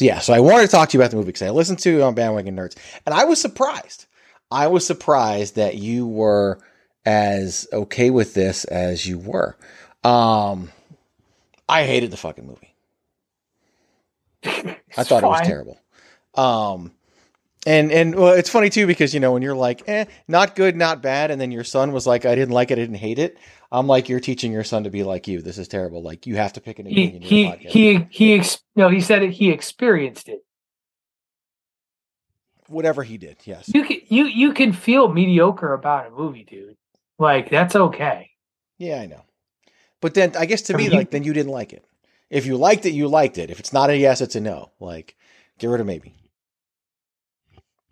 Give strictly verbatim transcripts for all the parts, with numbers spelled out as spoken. So yeah, so I wanted to talk to you about the movie because I listened to you on Bandwagon Nerds, and I was surprised. I was surprised that you were as okay with this as you were. Um, I hated the fucking movie. I thought fine. It was terrible. Um, and and well, it's funny too because you know when you're like, eh, not good, not bad, and then your son was like, I didn't like it, I didn't hate it. I'm like, you're teaching your son to be like you. This is terrible. Like you have to pick an opinion. He he he, he ex- no, he said it. He experienced it. Whatever he did, yes. You can you you can feel mediocre about a movie, dude. Like that's okay. Yeah, I know. But then I guess to I me, mean, like then you didn't like it. If you liked it, you liked it. If it's not a yes, it's a no. Like get rid of maybe.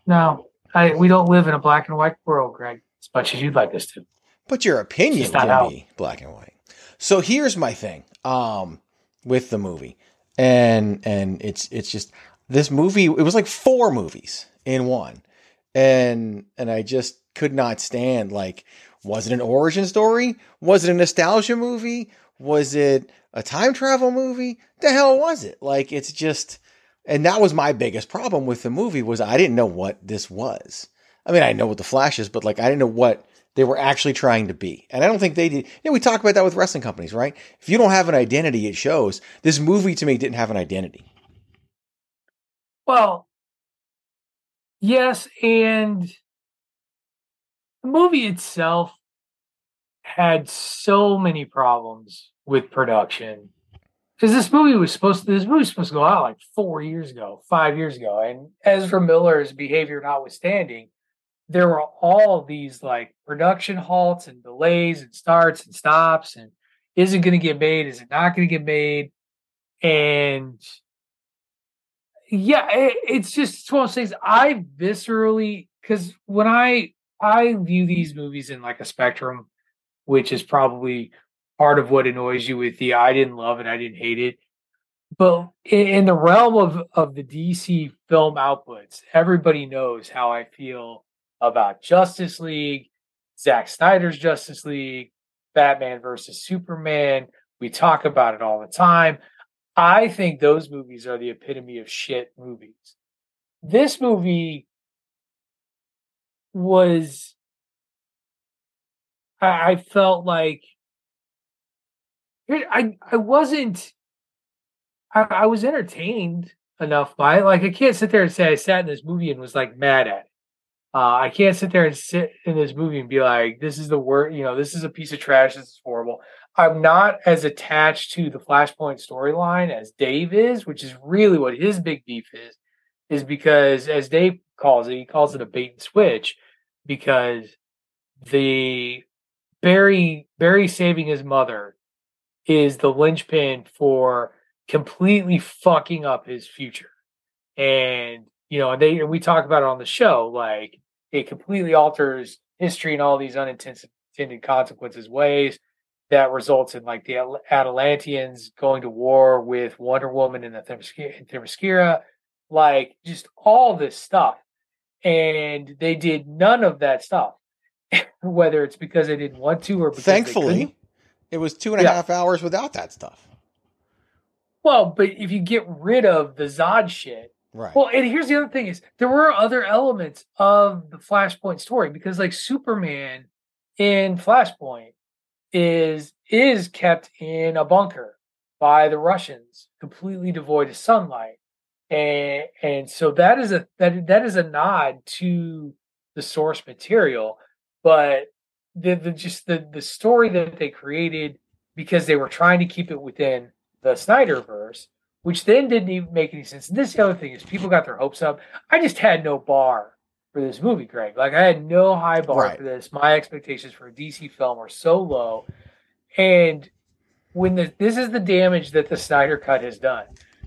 No, I we don't live in a black and white world, Greg. As much as you'd like us to. But your opinion can be black and white. So here's my thing um, with the movie, and and it's it's just this movie. It was like four movies in one, and and I just could not stand. Like, was it an origin story? Was it a nostalgia movie? Was it a time travel movie? The hell was it? Like, it's just, and that was my biggest problem with the movie was I didn't know what this was. I mean, I know what the Flash is, but like, I didn't know what they were actually trying to be. And I don't think they did. You know, we talk about that with wrestling companies, right? If you don't have an identity, it shows. This movie to me didn't have an identity. Well, yes. And the movie itself had so many problems with production because this movie was supposed to, this movie was supposed to go out like four years ago, five years ago. And Ezra Miller's behavior notwithstanding, there were all these like production halts and delays and starts and stops and is it going to get made? Is it not going to get made? And yeah, it, it's just it's one of those things I viscerally, because when I, I view these movies in like a spectrum, which is probably part of what annoys you with the, I didn't love it. I didn't hate it. But in, in the realm of, of the D C film outputs, everybody knows how I feel about Justice League, Zack Snyder's Justice League, Batman versus Superman. We talk about it all the time. I think those movies are the epitome of shit movies. This movie was, I, I felt like, I, I wasn't, I, I was entertained enough by it. Like, I can't sit there and say I sat in this movie and was like mad at it. Uh, I can't sit there and sit in this movie and be like, this is the word, you know, this is a piece of trash. This is horrible. I'm not as attached to the Flashpoint storyline as Dave is, which is really what his big beef is, is because as Dave calls it, he calls it a bait and switch because the Barry, Barry saving his mother is the linchpin for completely fucking up his future. And you know, and they and we talk about it on the show, like it completely alters history in all these unintended consequences ways that results in like the Atlanteans going to war with Wonder Woman and the Themyscira, like just all this stuff. And they did none of that stuff, whether it's because they didn't want to or because thankfully they couldn't. It was two and a yeah. half hours without that stuff. Well, but if you get rid of the Zod shit. Right. Well, and here's the other thing is there were other elements of the Flashpoint story because like Superman in Flashpoint is is kept in a bunker by the Russians, completely devoid of sunlight. And and so that is a that that is a nod to the source material, but the, the just the, the story that they created because they were trying to keep it within the Snyderverse, which then didn't even make any sense. And this is the other thing is people got their hopes up. I just had no bar for this movie, Greg. Like I had no high bar right. for this. My expectations for a D C film are so low. And when the, this is the damage that the Snyder Cut has done,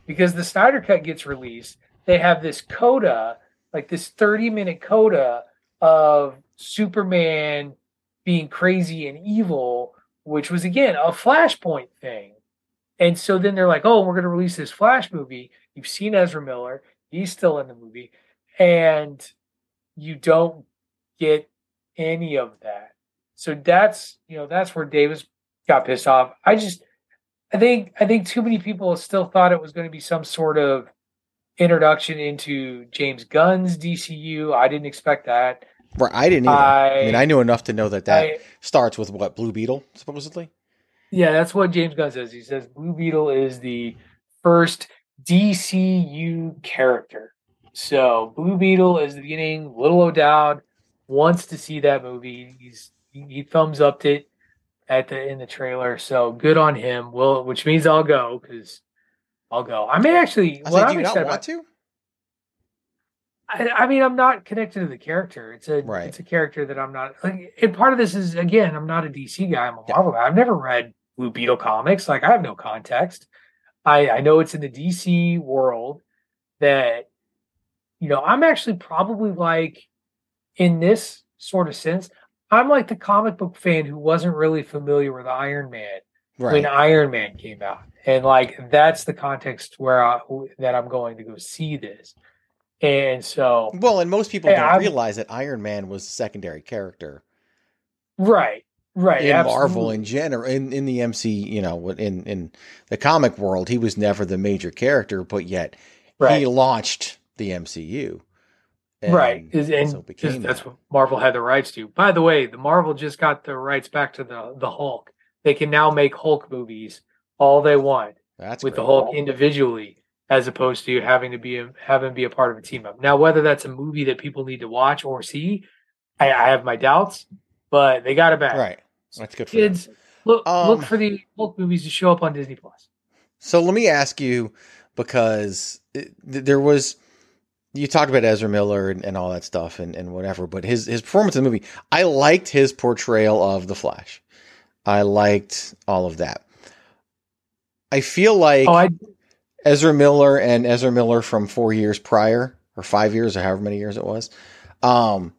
because the Snyder Cut gets released, they have this coda, like this thirty minute coda of Superman being crazy and evil, which was again, a Flashpoint thing. And so then they're like, oh, we're going to release this Flash movie. You've seen Ezra Miller. He's still in the movie. And you don't get any of that. So that's, you know, that's where Davis got pissed off. I just, I think, I think too many people still thought it was going to be some sort of introduction into James Gunn's D C U. I didn't expect that. Right, I didn't either. I, I mean, I knew enough to know that that I, starts with what, Blue Beetle, supposedly? Yeah, that's what James Gunn says. He says Blue Beetle is the first D C U character. So Blue Beetle is the beginning. Little O'Dowd wants to see that movie. He's he thumbs upped it at the in the trailer. So good on him. Well, which means I'll go because I'll go. I may actually. I was like, do I'm you not want about, to? I, I mean, I'm not connected to the character. It's a right. It's a character that I'm not. Like, and part of this is again, I'm not a D C guy. I'm a Marvel guy. I've never read Blue Beetle comics. Like I have no context. I, I know it's in the D C world that, you know, I'm actually probably like, in this sort of sense, I'm like the comic book fan who wasn't really familiar with Iron Man right. when Iron Man came out. And like, that's the context where I, that I'm going to go see this. And so. Well, and most people and don't I'm, realize that Iron Man was a secondary character. Right. Right, in absolutely. Marvel in general, in, in the M C U, you know, in, in the comic world, he was never the major character, but yet right. he launched the M C U. And right, and so became that's that. What Marvel had the rights to. By the way, the Marvel just got the rights back to the, the Hulk. They can now make Hulk movies all they want that's with great. The Hulk individually, as opposed to having to be a, having to be a part of a team up. Now, whether that's a movie that people need to watch or see, I, I have my doubts. But they got it back. Right. That's good for kids. Them. Look, um, look for the Hulk movies to show up on Disney Plus. So let me ask you, because it, there was, you talked about Ezra Miller and, and all that stuff and, and whatever, but his, his performance in the movie, I liked his portrayal of The Flash. I liked all of that. I feel like oh, I, Ezra Miller and Ezra Miller from four years prior, or five years, or however many years it was, um,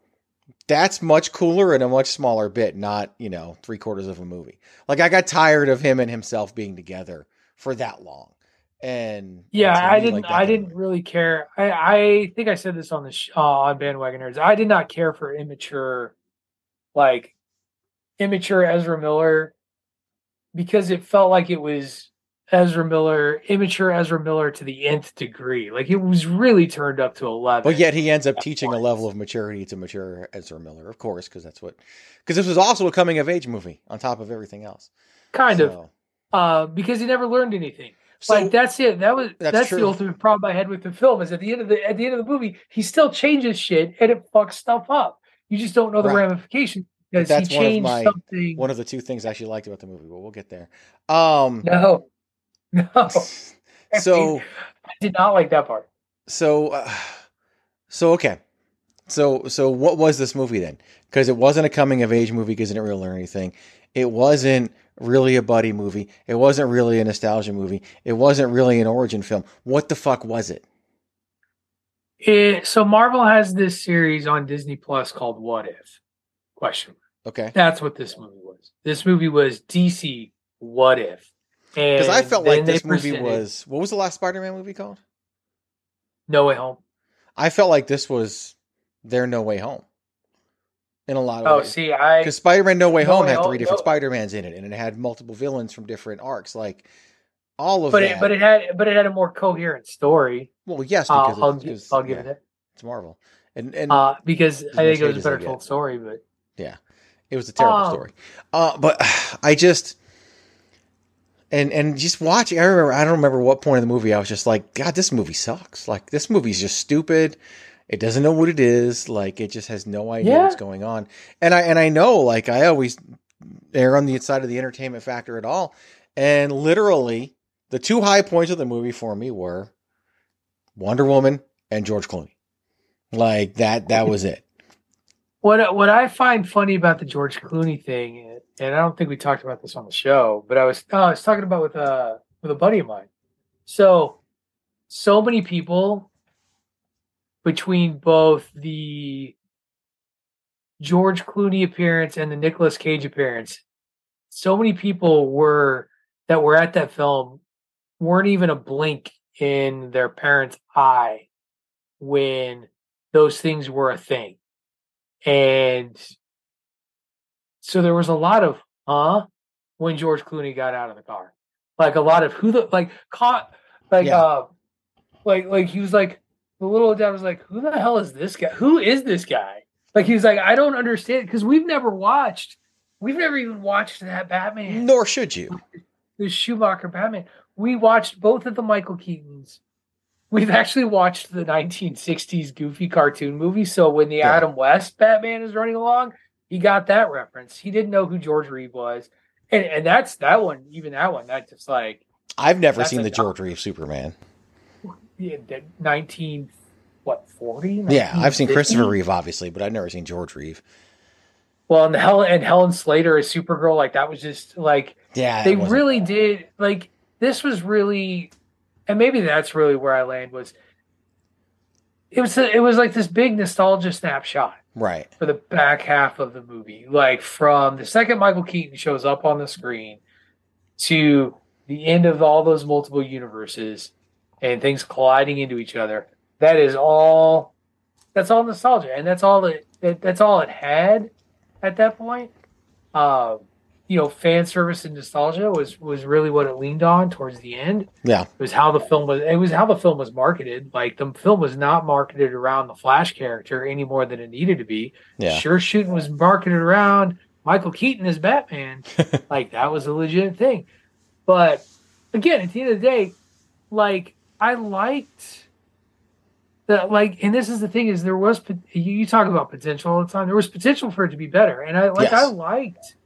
that's much cooler and a much smaller bit, not, you know, three quarters of a movie. Like I got tired of him and himself being together for that long. And yeah, I didn't, like I didn't way. really care. I, I think I said this on the, sh- uh, on Bandwagon Nerds. I did not care for immature, like immature Ezra Miller because it felt like it was Ezra Miller, immature Ezra Miller to the nth degree. Like it was really turned up to eleven. But yet he ends up teaching point. a level of maturity to mature Ezra Miller, of course, because that's what, because this was also a coming of age movie on top of everything else. Kind so. of, uh, because he never learned anything. So, like that's it. That was, that's, that's the ultimate problem I had with the film is at the end of the, at the end of the movie, he still changes shit and it fucks stuff up. You just don't know the right. ramifications. Because that's he changed one of my, something. One of the two things I actually liked about the movie, but we'll get there. Um, no, No, so I did not like that part. So, uh, so okay, so so what was this movie then? Because it wasn't a coming of age movie because it didn't really learn anything. It wasn't really a buddy movie. It wasn't really a nostalgia movie. It wasn't really an origin film. What the fuck was it? It so Marvel has this series on Disney Plus called What If? Question. Okay, that's what this movie was. This movie was D C What If. Because I felt like this movie was... What was the last Spider-Man movie called? No Way Home. I felt like this was their No Way Home. In a lot of ways. Oh, see, I... Because Spider-Man No Way Home had three different Spider-Mans in it, and it had multiple villains from different arcs. Like, all of that. But it had but it had a more coherent story. Well, yes, because... I'll give it that. It's Marvel. and and uh, Because I think it was a better told story, but... Yeah. It was a terrible story. Uh, But I just... And and just watching, I remember, I don't remember what point of the movie I was just like, God, this movie sucks. Like, this movie's just stupid. It doesn't know what it is. Like, it just has no idea yeah. what's going on. And I and I know, like, I always err on the side of the entertainment factor at all. And literally, the two high points of the movie for me were Wonder Woman and George Clooney. Like, that that was it. What what I find funny about the George Clooney thing, and I don't think we talked about this on the show, but I was oh, I was talking about with a with a buddy of mine. So, so many people between both the George Clooney appearance and the Nicolas Cage appearance, so many people were that were at that film weren't even a blink in their parents' eye when those things were a thing. And so there was a lot of, huh, when George Clooney got out of the car, like a lot of who the, like caught, like, yeah. uh, Like, like he was like, the little O'Dowd was like, who the hell is this guy? Who is this guy? Like, he was like, I don't understand. Because we've never watched, we've never even watched that Batman. Nor should you. The Schumacher Batman. We watched both of the Michael Keatons. We've actually watched the nineteen sixties goofy cartoon movie. So when the yeah. Adam West Batman is running along, he got that reference. He didn't know who George Reeves was. And and that's that one, even that one, that's just like. I've never seen the George Reeves Superman. Yeah, nineteen, what, forty? Yeah, I've seen Christopher Reeve, obviously, but I've never seen George Reeve. Well, and, the Hel- and Helen Slater as Supergirl, like, that was just, like, yeah, they really did, like, this was really, and maybe that's really where I land was, it was, it was like this big nostalgia snapshot. Right. For the back half of the movie. Like, from the second Michael Keaton shows up on the screen to the end of all those multiple universes and things colliding into each other. That is all, that's all nostalgia. And that's all that, that that's all it had at that point. Um, you know, fan service and nostalgia was, was really what it leaned on towards the end. Yeah. It was how the film was, it was how the film was marketed. Like, the film was not marketed around the Flash character any more than it needed to be. Yeah. Sure Shootin' was marketed around Michael Keaton as Batman. Like, that was a legit thing. But again, at the end of the day, like, I liked the, like, and this is the thing is there was, you talk about potential all the time. There was potential for it to be better. And I like, yes. I liked,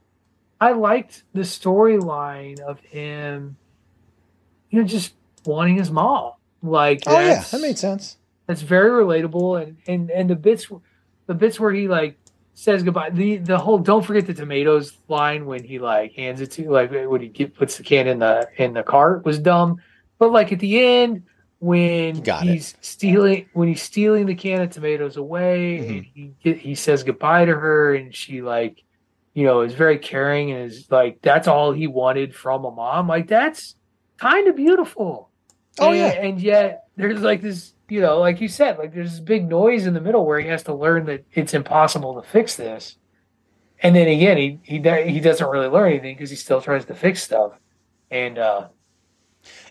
I liked the storyline of him, you know, just wanting his mom. Like, oh yeah, that made sense. That's very relatable. And, and, and the bits, the bits where he like says goodbye, the, the whole, don't forget the tomatoes line when he like hands it to, like, when he get, puts the can in the, in the cart was dumb. But like at the end, when Got he's it. stealing, when he's stealing the can of tomatoes away, mm-hmm. and he get, he says goodbye to her, and she like, you know, is very caring, and is like, that's all he wanted from a mom. Like, that's kind of beautiful. Oh and, yeah, and yet there's like this, you know, like you said, like there's this big noise in the middle where he has to learn that it's impossible to fix this, and then again, he he he doesn't really learn anything because he still tries to fix stuff, and. uh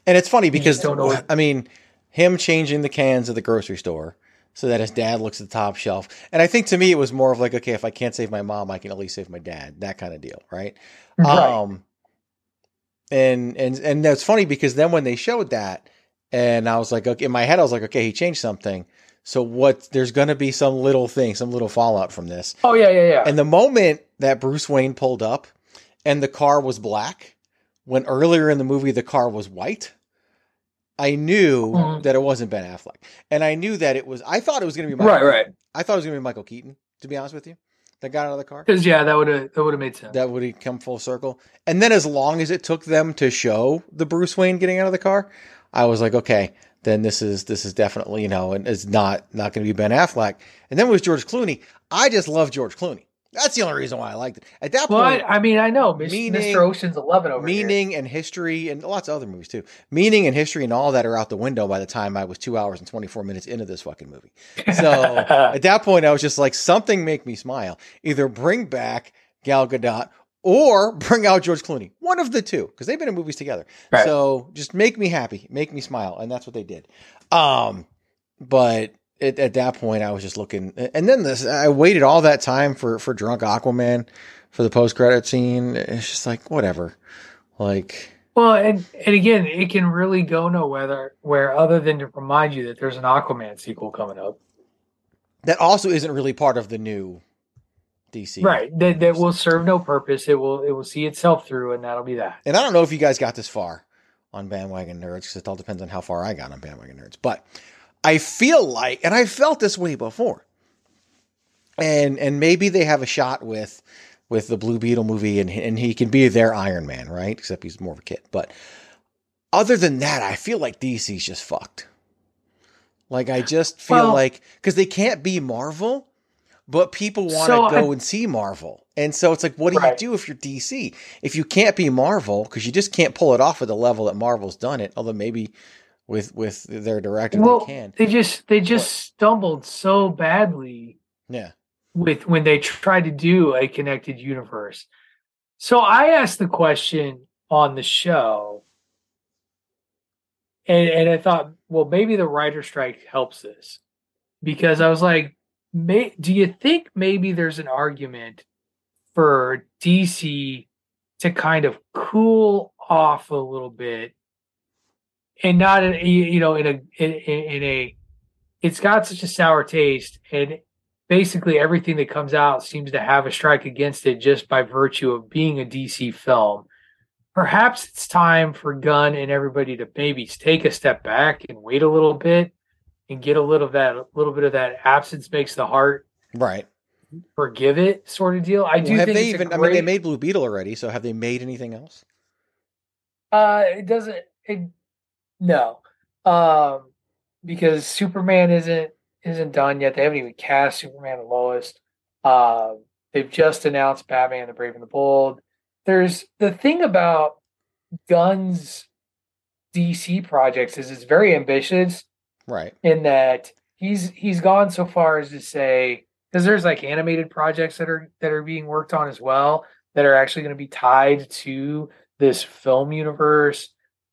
And it's funny because, I mean, him changing the cans at the grocery store so that his dad looks at the top shelf. And I think to me, it was more of like, okay, if I can't save my mom, I can at least save my dad. That kind of deal. Right. right. Um, and, and, and that's funny because then when they showed that and I was like, okay, in my head, I was like, okay, he changed something. So what, there's going to be some little thing, some little fallout from this. Oh yeah. Yeah. Yeah. And the moment that Bruce Wayne pulled up and the car was black, when earlier in the movie, the car was white, I knew mm-hmm. that it wasn't Ben Affleck. And I knew that it was, I thought it was going to be Michael Right, Keaton. right. I thought it was going to be Michael Keaton, to be honest with you, that got out of the car. Because, yeah, that would have that would have made sense. That would have come full circle. And then as long as it took them to show the Bruce Wayne getting out of the car, I was like, okay, then this is this is definitely, you know, and it's not, not going to be Ben Affleck. And then it was George Clooney. I just love George Clooney. That's the only reason why I liked it. At that well, point, I mean, I know meaning, Mister Ocean's Eleven over meaning here. Meaning and history and lots of other movies too. Meaning and history and all that are out the window by the time I was two hours and twenty-four minutes into this fucking movie. So at that point, I was just like, something make me smile. Either bring back Gal Gadot or bring out George Clooney. One of the two, because they've been in movies together. Right. So just make me happy, make me smile, and that's what they did. Um, but. It, at that point, I was just looking, and then this. I waited all that time for for drunk Aquaman, for the post credit scene. It's just like whatever, like. Well, and and again, it can really go nowhere where other than to remind you that there's an Aquaman sequel coming up. That also isn't really part of the new D C, right? That that will serve no purpose. It will it will see itself through, and that'll be that. And I don't know if you guys got this far on Bandwagon Nerds because it all depends on how far I got on Bandwagon Nerds, but. I feel like, and I felt this way before, and and maybe they have a shot with with the Blue Beetle movie, and and he can be their Iron Man, right? Except he's more of a kid. But other than that, I feel like D C's just fucked. Like I just feel well, like because they can't be Marvel, but people want to so go I, and see Marvel, and so it's like, what do right. you do if you're D C? If you can't be Marvel because you just can't pull it off at the level that Marvel's done it, although maybe. With with their director, well, they can. They just they just but, stumbled so badly. Yeah. With when they tried to do a connected universe, so I asked the question on the show, And, and I thought, well, maybe the writer strike helps this, because I was like, may, do you think maybe there's an argument for D C to kind of cool off a little bit, and not, in, you know, in a, in, in a, it's got such a sour taste, and basically everything that comes out seems to have a strike against it just by virtue of being a D C film. Perhaps it's time for Gunn and everybody to maybe take a step back and wait a little bit and get a little of that, a little bit of that absence makes the heart right forgive it sort of deal. I do well, have think they it's even. Great, I mean, they made Blue Beetle already, so have they made anything else? Uh, it doesn't. It, no, um, because Superman isn't isn't done yet. They haven't even cast Superman and Lois. Uh, they've just announced Batman: The Brave and the Bold. There's the thing about Gunn's D C projects is it's very ambitious, right? In that he's he's gone so far as to say, because there's like animated projects that are that are being worked on as well that are actually going to be tied to this film universe.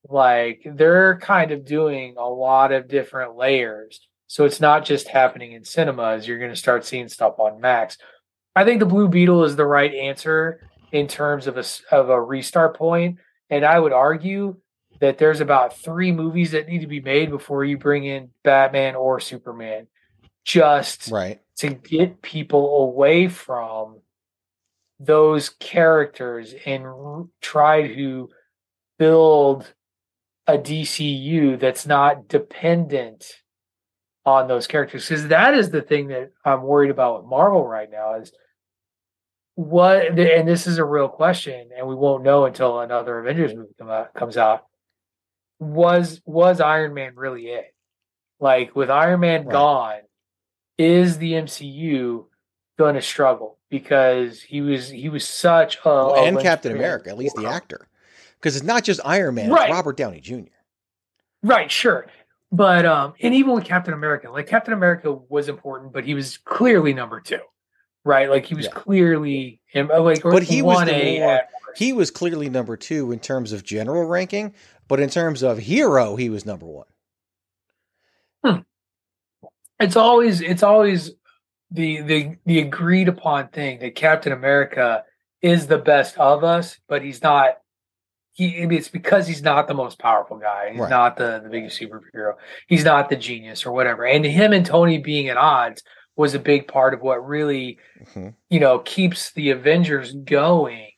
Like they're kind of doing a lot of different layers, so it's not just happening in cinemas. You're going to start seeing stuff on Max. I think the Blue Beetle is the right answer in terms of a, of a restart point. And I would argue that there's about three movies that need to be made before you bring in Batman or Superman, just right. to get people away from those characters and r- try to build a D C U that's not dependent on those characters. Because that is the thing that I'm worried about with Marvel right now is, what, and this is a real question, and we won't know until another Avengers movie come out, comes out. Was was Iron Man really it? Like, with Iron Man right. gone, is the M C U going to struggle? Because he was he was such a well, and Captain America, at least the actor, because it's not just Iron Man, right. it's Robert Downey Junior Right, sure, but um, and even with Captain America, like Captain America was important, but he was clearly number two. Right, like he was yeah. clearly, like, but he was the more, he was clearly number two in terms of general ranking, but in terms of hero, he was number one. Hmm. It's always it's always the the the agreed upon thing that Captain America is the best of us, but he's not. He it's because he's not the most powerful guy. He's right. not the, the biggest superhero. He's not the genius or whatever. And him and Tony being at odds was a big part of what really, mm-hmm. you know, keeps the Avengers going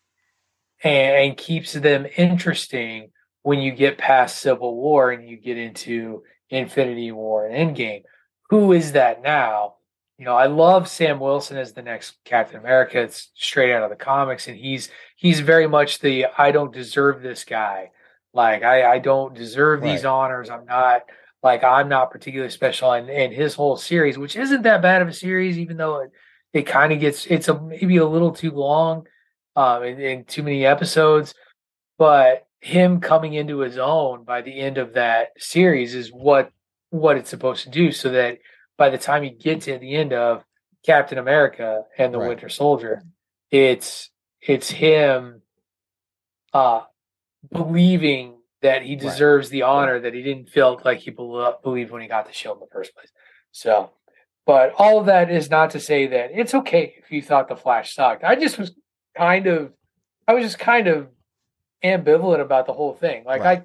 and, and keeps them interesting when you get past Civil War and you get into Infinity War and Endgame. Who is that now? You know, I love Sam Wilson as the next Captain America. It's straight out of the comics, and he's he's very much the I don't deserve this guy. Like I, I don't deserve right. these honors. I'm not. Like, I'm not particularly special, and, and his whole series, which isn't that bad of a series, even though it, it kind of gets, it's a, maybe a little too long um, and, and too many episodes, but him coming into his own by the end of that series is what, what it's supposed to do, so that by the time you get to the end of Captain America and the right. Winter Soldier, it's, it's him uh, believing that he deserves right. the honor that he didn't feel like he believed when he got the shield in the first place. So, but all of that is not to say that it's okay if you thought the Flash sucked. I just was kind of, I was just kind of ambivalent about the whole thing. Like right.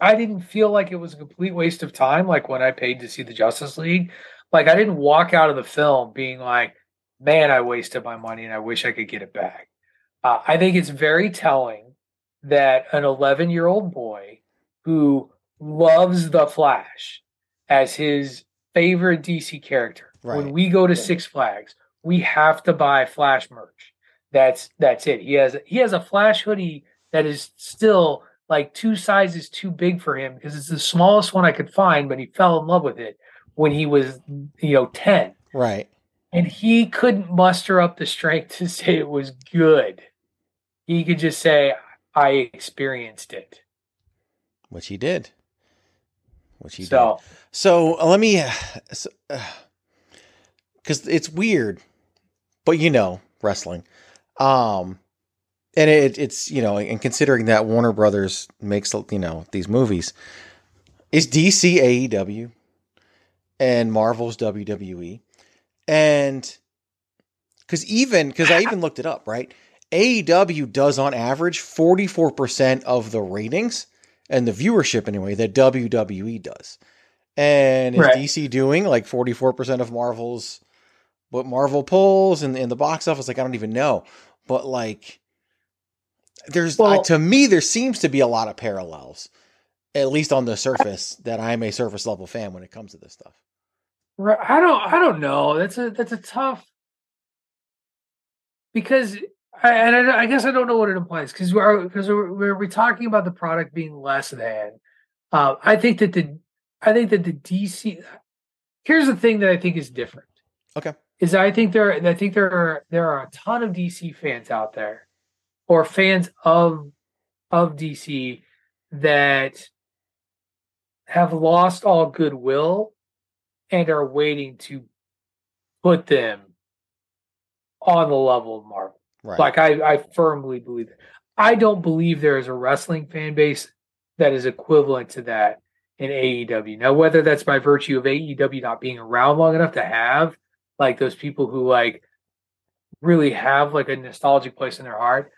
I, I didn't feel like it was a complete waste of time. Like when I paid to see the Justice League, like I didn't walk out of the film being like, man, I wasted my money and I wish I could get it back. Uh, I think it's very telling that an eleven-year-old boy who loves the Flash as his favorite D C character. Right. When we go to Six Flags, we have to buy Flash merch. That's that's it. He has he has a Flash hoodie that is still like two sizes too big for him because it's the smallest one I could find, but he fell in love with it when he was, you know, ten. Right. And he couldn't muster up the strength to say it was good. He could just say, I experienced it. Which he did. Which he so. did. So uh, let me, because uh, uh, it's weird, but you know, wrestling. Um, And it, it's, you know, and considering that Warner Brothers makes, you know, these movies, is D C A E W and Marvel's W W E. And because even, because I even looked it up, right? A E W does on average forty-four percent of the ratings and the viewership anyway that W W E does. And is right. D C doing like forty-four percent of Marvel's, what Marvel pulls in, in the box office? Like, I don't even know. But like, there's, well, uh, to me, there seems to be a lot of parallels, at least on the surface, that I'm a surface level fan when it comes to this stuff. Right. I don't, I don't know. That's a, that's a tough, because I, and I, I guess I don't know what it implies. Cause we're, because we're, we're, we're talking about the product being less than, um, I think that the, I think that the D C, here's the thing that I think is different. Okay. Is I think there, I think there are, there are a ton of D C fans out there, or fans of, of D C that have lost all goodwill and are waiting to put them on the level of Marvel. Right. Like I, I firmly believe that. I don't believe there is a wrestling fan base that is equivalent to that in A E W. Now, whether that's by virtue of A E W not being around long enough to have like those people who like really have like a nostalgic place in their heart,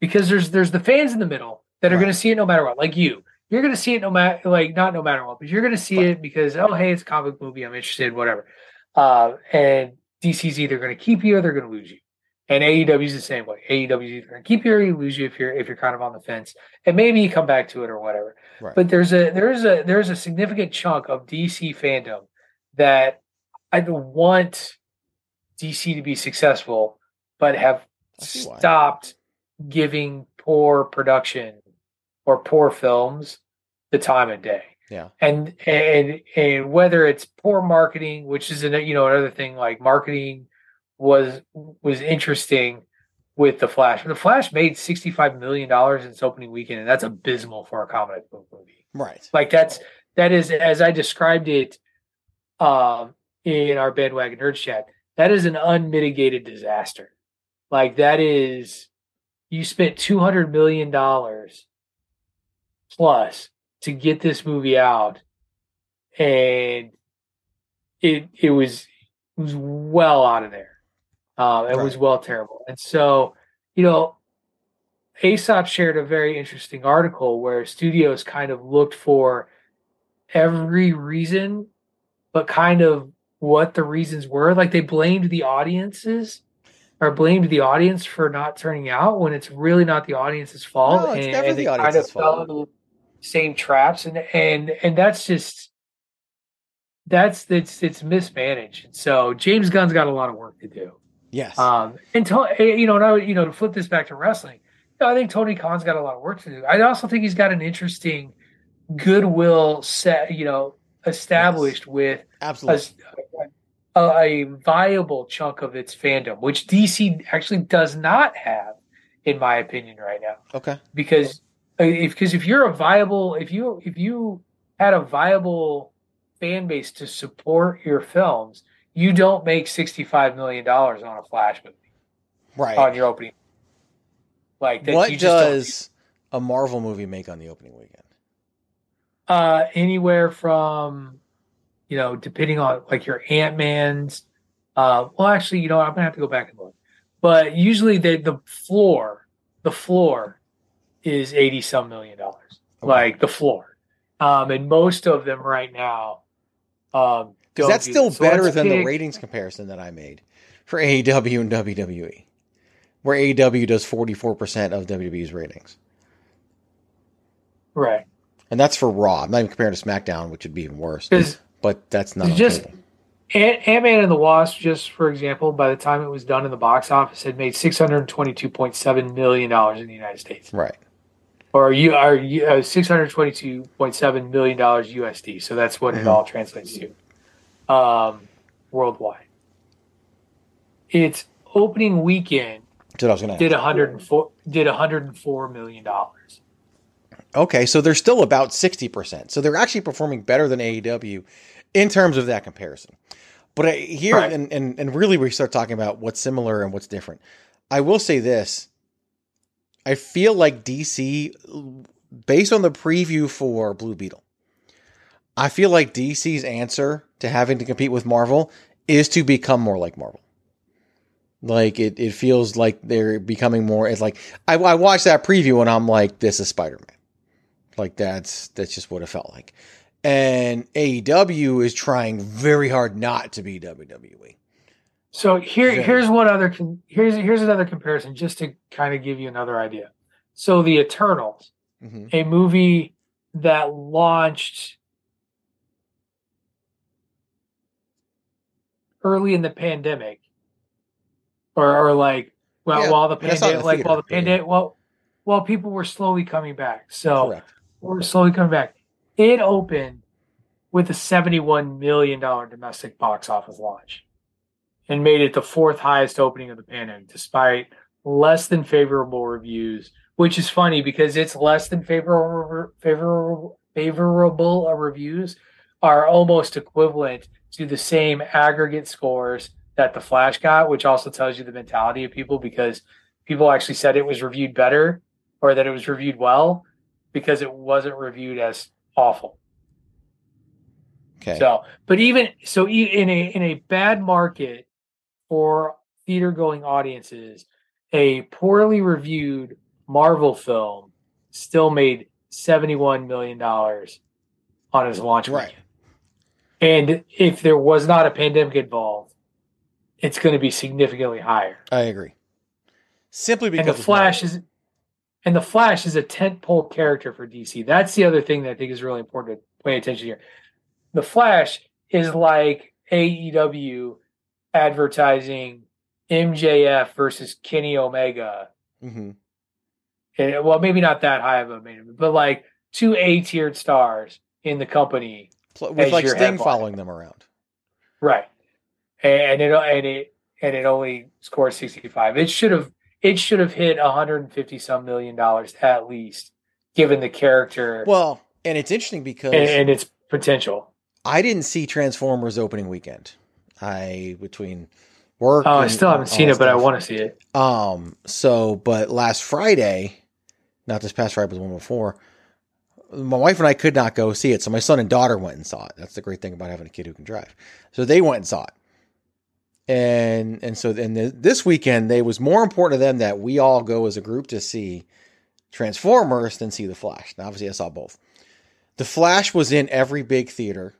because there's, there's the fans in the middle that are right. going to see it no matter what. Like you, you're going to see it no matter, like not no matter what, but you're going to see right. it because, oh, hey, it's a comic movie. I'm interested, whatever. Uh, and D C's either going to keep you or they're going to lose you. And A E W's the same way. A E W's either going to keep you or you lose you if you're, if you're kind of on the fence, and maybe you come back to it or whatever. Right. But there's a, there's a, there's a significant chunk of D C fandom that I want D C to be successful, but have stopped giving poor production or poor films the time of day. Yeah. And, and, and whether it's poor marketing, which is, an, you know, another thing, like marketing was, was interesting with The Flash. The Flash made sixty-five million dollars in its opening weekend, and that's abysmal for a comic book movie. Right. Like that's, that is, as I described it um, in our Bandwagon Nerds chat, that is an unmitigated disaster. Like that is, you spent two hundred million dollars plus to get this movie out, and it it was it was well out of there. Um, it right. was well terrible. And so, you know, Aesop shared a very interesting article where studios kind of looked for every reason, but kind of what the reasons were. Like they blamed the audiences or blamed the audience for not turning out when it's really not the audience's fault. No, it's and, never and the audience's kind of fault. Fell into the same traps. And, and, and that's just, that's, it's, it's mismanaged. And so James Gunn's got a lot of work to do. Yes. Um, and, to, you know, and I would, you know, to flip this back to wrestling, you know, I think Tony Khan's got a lot of work to do. I also think he's got an interesting goodwill set, you know, established yes. with absolutely a, a, a viable chunk of its fandom, which D C actually does not have, in my opinion, right now. Okay, because if because if you're a viable, if you if you had a viable fan base to support your films, you don't make sixty-five million dollars on a Flash movie, right? On your opening, like that. What you just does a Marvel movie make on the opening weekend? Uh, anywhere from, you know, depending on like your Ant-Man's, uh, well, actually, you know, I'm gonna have to go back and look, but usually the, the floor, the floor is eighty some million dollars, okay. like the floor. Um, and most of them right now, um, cause that's still so better than pick... the ratings comparison that I made for A E W and W W E, where A E W does forty-four percent of W W E's ratings. Right. And that's for Raw. I'm not even comparing to SmackDown, which would be even worse. But that's not just Ant-Man and the Wasp. Just for example, by the time it was done in the box office, had made six hundred twenty-two point seven million dollars in the United States. Right. Or you are six hundred twenty-two point seven million dollars U S D. So that's what mm-hmm. it all translates to, um, worldwide. Its opening weekend did one hundred four did one hundred four million dollars. Okay, so they're still about sixty percent. So they're actually performing better than A E W in terms of that comparison. But here, right. and, and, and really we start talking about what's similar and what's different. I will say this. I I feel like D C, based on the preview for Blue Beetle, I feel like D C's answer to having to compete with Marvel is to become more like Marvel. Like, it, it feels like they're becoming more, it's like, I, I watched that preview and I'm like, this is Spider-Man. Like, that's, that's just what it felt like. And A E W is trying very hard not to be W W E. So here, yeah. here's one other, here's, here's another comparison just to kind of give you another idea. So the Eternals, mm-hmm. a movie that launched early in the pandemic, or, or like, well, yeah, while the pandemic, the like, theater, while the pandemic, yeah. well, while people were slowly coming back. So Correct. we're slowly coming back. It opened with a seventy-one million dollars domestic box office launch and made it the fourth highest opening of the pandemic, despite less than favorable reviews, which is funny because it's less than favorable, favorable, favorable reviews are almost equivalent to the same aggregate scores that The Flash got, which also tells you the mentality of people, because people actually said it was reviewed better or that it was reviewed well because it wasn't reviewed as awful. Okay. So, but even so, in a in a bad market, for theater-going audiences, a poorly reviewed Marvel film still made seventy-one million dollars on its launch weekend. Right. And if there was not a pandemic involved, it's going to be significantly higher. I agree. Simply because and the Flash is, and the Flash is a tentpole character for D C. That's the other thing that I think is really important to pay attention here. The Flash is like A E W advertising M J F versus Kenny Omega. Mm-hmm. And, well, maybe not that high of a minimum, but like two A-tiered stars in the company with like Sting headline. Following them around, right? And it and it and it only scored sixty-five. It should have it should have hit one hundred fifty some million dollars at least, given the character. Well, and it's interesting because and, and its potential. I didn't see Transformers opening weekend. I between work. Oh, and, I still haven't seen it, but stuff. I want to see it. Um. So, but last Friday, not this past Friday, but the one before, my wife and I could not go see it. So my son and daughter went and saw it. That's the great thing about having a kid who can drive. So they went and saw it, and and so then the, this weekend, they was more important to them that we all go as a group to see Transformers than see The Flash. Now, obviously, I saw both. The Flash was in every big theater.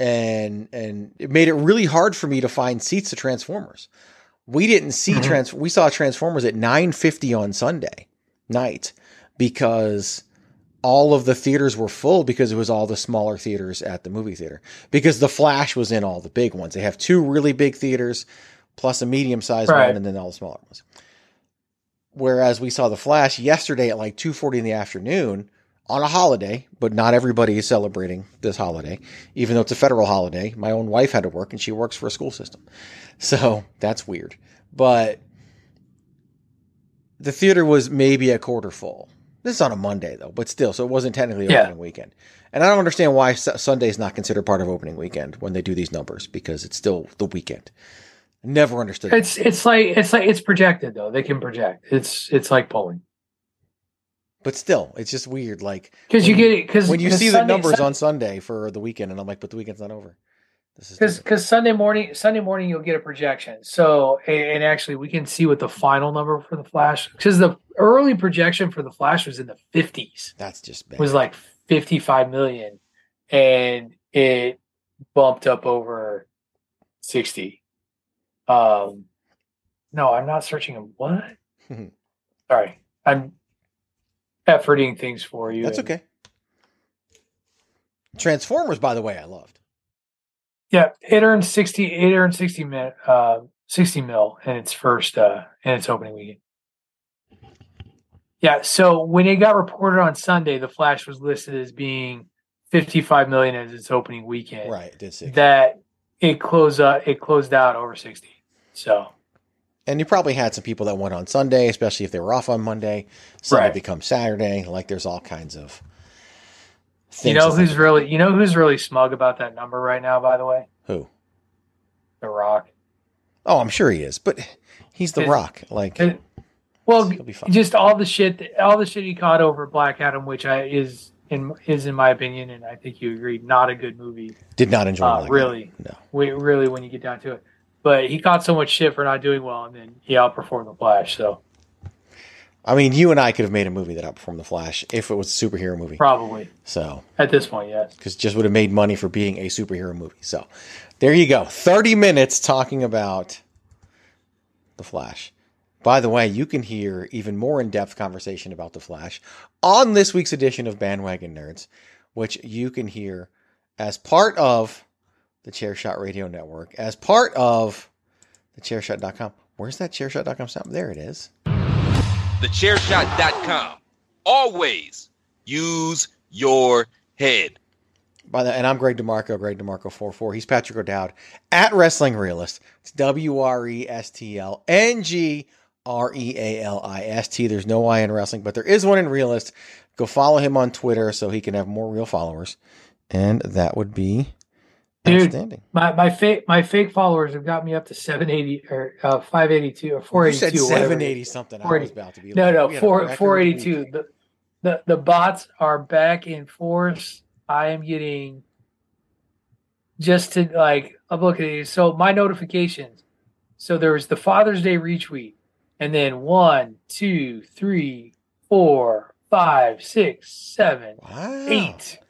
And and it made it really hard for me to find seats to Transformers. We didn't see mm-hmm. trans. We saw Transformers at nine fifty on Sunday night because all of the theaters were full because it was all the smaller theaters at the movie theater. Because The Flash was in all the big ones. They have two really big theaters plus a medium sized right. one, and then all the smaller ones. Whereas we saw The Flash yesterday at like two forty in the afternoon. On a holiday, but not everybody is celebrating this holiday, even though it's a federal holiday. My own wife had to work, and she works for a school system. So that's weird. But the theater was maybe a quarter full. This is on a Monday, though, but still. So it wasn't technically opening yeah. weekend. And I don't understand why Sunday is not considered part of opening weekend when they do these numbers, because it's still the weekend. Never understood. It's that. it's like it's like it's projected, though. They can project. It's it's like polling. But still, it's just weird. Like because you get it because when you see Sunday, the numbers Sunday, on Sunday for the weekend, and I'm like, but the weekend's not over. Because because Sunday morning, Sunday morning, you'll get a projection. So and, and actually, we can see what the final number for The Flash, because the early projection for The Flash was in the fifties. That's just bad. It was like fifty-five million, and it bumped up over sixty. Um, no, I'm not searching them. What? Sorry, I'm. Efforting things for you. That's okay. Transformers, by the way, I loved. Yeah, it earned sixty. It earned sixty mil, uh, sixty mil in its first uh, in its opening weekend. Yeah, so when it got reported on Sunday, The Flash was listed as being fifty-five million as its opening weekend. Right, it did sixty. That it closed up. It closed out over sixty. So. And you probably had some people that went on Sunday, especially if they were off on Monday. Sunday right. becomes Saturday. Like there's all kinds of things. You know who's like really you know who's really smug about that number right now, by the way? Who? The Rock. Oh, I'm sure he is, but he's The his, Rock. Like his, Well, he'll be fine. Just all the shit, all the shit he caught over Black Adam, which I, is in is in my opinion, and I think you agreed, not a good movie. Did not enjoy uh, it. Really, no. We, really, when you get down to it, but he caught so much shit for not doing well, and then he outperformed the Flash. So, I mean, you and I could have made a movie that outperformed the Flash if it was a superhero movie, probably. So at this point, yes, because just would have made money for being a superhero movie. So there you go, thirty minutes talking about the Flash. By the way, you can hear even more in-depth conversation about The Flash on this week's edition of Bandwagon Nerds, which you can hear as part of the Chairshot Radio Network, as part of the chairshot dot com. Where's that chairshot dot com sound? There it is. the chairshot dot com. Always use your head. By the, and I'm Greg DeMarco, Greg DeMarco forty-four. He's Patrick O'Dowd, at Wrestling Realist. It's W R E S T L N G R E A L I S T. There's no I in wrestling, but there is one in Realist. Go follow him on Twitter so he can have more real followers. And that would be Dude, outstanding. My my fake my fake followers have got me up to seven eighty or uh, five eighty-two or four eighty-two. You said seven eighty something. I was about to be. No, like, no, four, four eighty-two. The, the, the bots are back in force. I am getting just to like, I'm looking at these. So my notifications. So there was the Father's Day retweet. And then one, two, three, four, five, six, seven, wow. eight.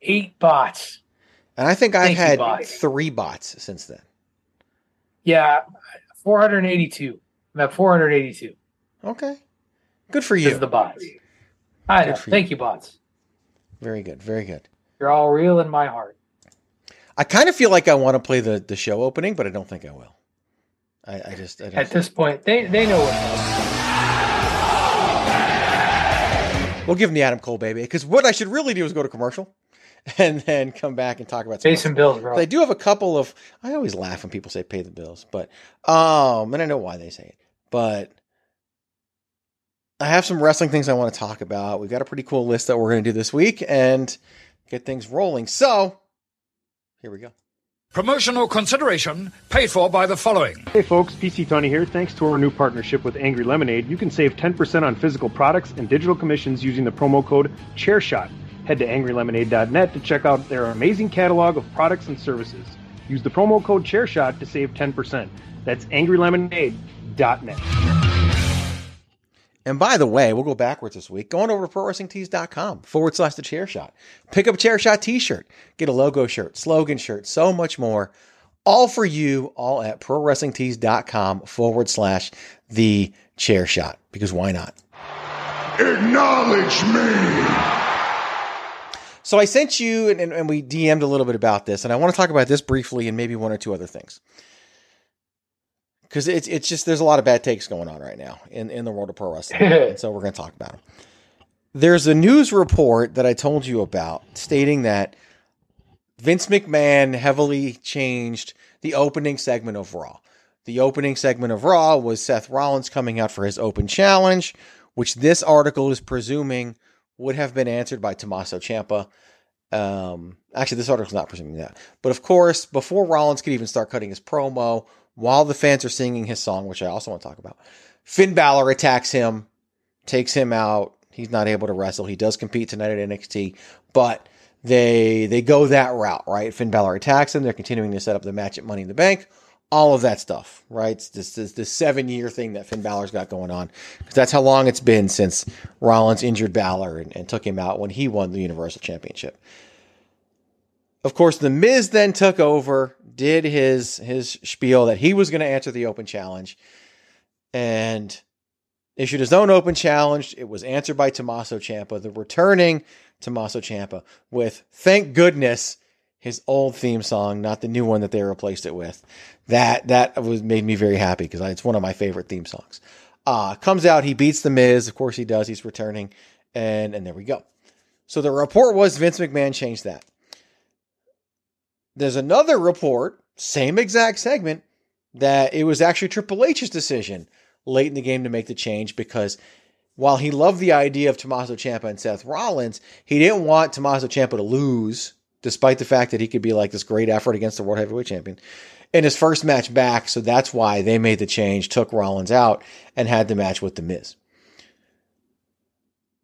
Eight bots. And I think I've had bots. three bots since then. Yeah, four hundred eighty-two. I'm at four hundred eighty-two. Okay. Good for you. Because of the bots. I know. Thank you, bots. Very good. Very good. You're all real in my heart. I kind of feel like I want to play the, the show opening, but I don't think I will. I, I just I don't at this point they they know what. We'll give them the Adam Cole baby, because what I should really do is go to commercial, and then come back and talk about pay some bills, bro. They do have a couple of. I always laugh when people say pay the bills, but um, and I know why they say it, but I have some wrestling things I want to talk about. We've got a pretty cool list that we're going to do this week and get things rolling. So here we go. Promotional consideration paid for by the following. Hey folks, P C Tony here. Thanks to our new partnership with Angry Lemonade, you can save ten percent on physical products and digital commissions using the promo code ChairShot. Head to angry lemonade dot net to check out their amazing catalog of products and services. Use the promo code ChairShot to save ten percent. That's angry lemonade dot net. And by the way, we'll go backwards this week. Go on over to pro wrestling tees dot com forward slash the chair shot. Pick up a chair shot t-shirt, get a logo shirt, slogan shirt, so much more. All for you, all at pro wrestling tees dot com forward slash the chair shot. Because why not? Acknowledge me. So I sent you, and, and, and we D M'd a little bit about this, and I want to talk about this briefly and maybe one or two other things. Because it's it's just, there's a lot of bad takes going on right now in, in the world of pro wrestling. And so we're going to talk about them. There's a news report that I told you about stating that Vince McMahon heavily changed the opening segment of Raw. The opening segment of Raw was Seth Rollins coming out for his open challenge, which this article is presuming would have been answered by Tommaso Ciampa. Um, actually, this article is not presuming that. But of course, before Rollins could even start cutting his promo, while the fans are singing his song, which I also want to talk about, Finn Balor attacks him, takes him out. He's not able to wrestle. He does compete tonight at N X T, but they they go that route, right? Finn Balor attacks him. They're continuing to set up the match at Money in the Bank. All of that stuff, right? It's this, this, this seven-year thing that Finn Balor's got going on, because that's how long it's been since Rollins injured Balor and, and took him out when he won the Universal Championship. Of course, The Miz then took over, did his his spiel that he was going to answer the open challenge, and issued his own open challenge. It was answered by Tommaso Ciampa, the returning Tommaso Ciampa, with, thank goodness, his old theme song, not the new one that they replaced it with. That that was made me very happy, because it's one of my favorite theme songs. Uh, comes out, he beats The Miz. Of course he does. He's returning, and, and there we go. So the report was Vince McMahon changed that. There's another report, same exact segment, that it was actually Triple H's decision late in the game to make the change, because while he loved the idea of Tommaso Ciampa and Seth Rollins, he didn't want Tommaso Ciampa to lose despite the fact that he could be like this great effort against the World Heavyweight Champion in his first match back. So that's why they made the change, took Rollins out, and had the match with The Miz.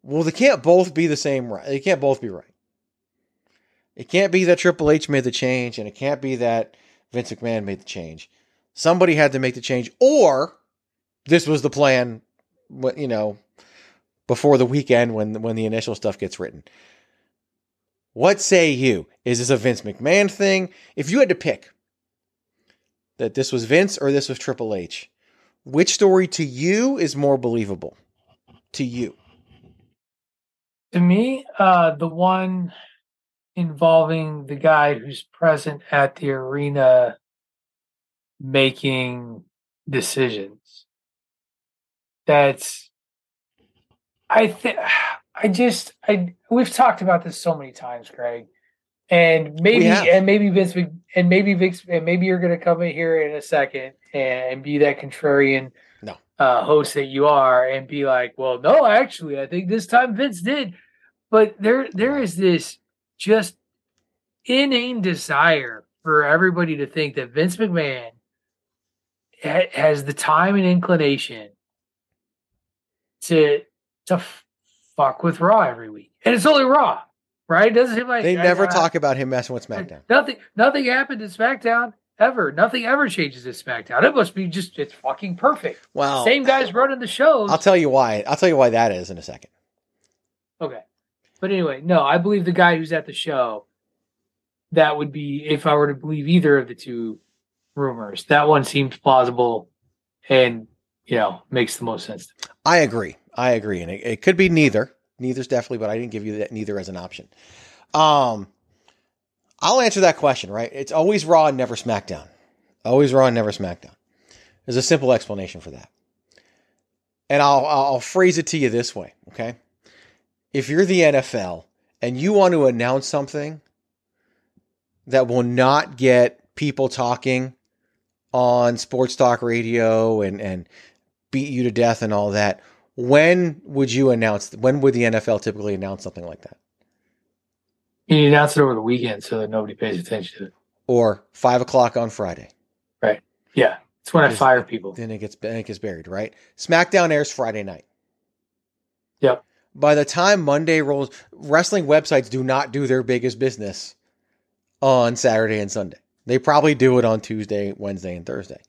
Well, they can't both be the same. Right. They can't both be right. It can't be that Triple H made the change, and it can't be that Vince McMahon made the change. Somebody had to make the change, or this was the plan, you know, before the weekend when, when the initial stuff gets written. What say you? Is this a Vince McMahon thing? If you had to pick that this was Vince or this was Triple H, which story to you is more believable? To you? To me, uh, the one involving the guy who's present at the arena making decisions. That's, I think, I just, I we've talked about this so many times, Greg, and maybe, and maybe Vince, and maybe Vince, and maybe you're going to come in here in a second and be that contrarian no. uh, host that you are and be like, well, no, actually, I think this time Vince did, but there, there is this just inane desire for everybody to think that Vince McMahon ha- has the time and inclination to to f- fuck with Raw every week, and it's only Raw, right? Doesn't seem like they I, never I, talk I, about him messing with SmackDown. Nothing, nothing happened in SmackDown ever. Nothing ever changes in SmackDown. It must be just it's fucking perfect. Wow, same guys running the shows. I'll tell you why. I'll tell you why that is in a second. Okay. But anyway, no, I believe the guy who's at the show, that would be, if I were to believe either of the two rumors, that one seems plausible and, you know, makes the most sense. I agree. I agree. And it, it could be neither. Neither's definitely, but I didn't give you that neither as an option. Um, I'll answer that question, right? It's always Raw and never SmackDown. Always Raw and never SmackDown. There's a simple explanation for that. And I'll I'll phrase it to you this way, okay? If you're the N F L and you want to announce something that will not get people talking on sports talk radio and, and beat you to death and all that, when would you announce, when would the N F L typically announce something like that? You announce it over the weekend so that nobody pays attention to it. Or five o'clock on Friday. Right. Yeah. It's when I fire people. Then it gets, it gets buried, right? SmackDown airs Friday night. Yep. By the time Monday rolls, wrestling websites do not do their biggest business on Saturday and Sunday. They probably do it on Tuesday, Wednesday, and Thursday.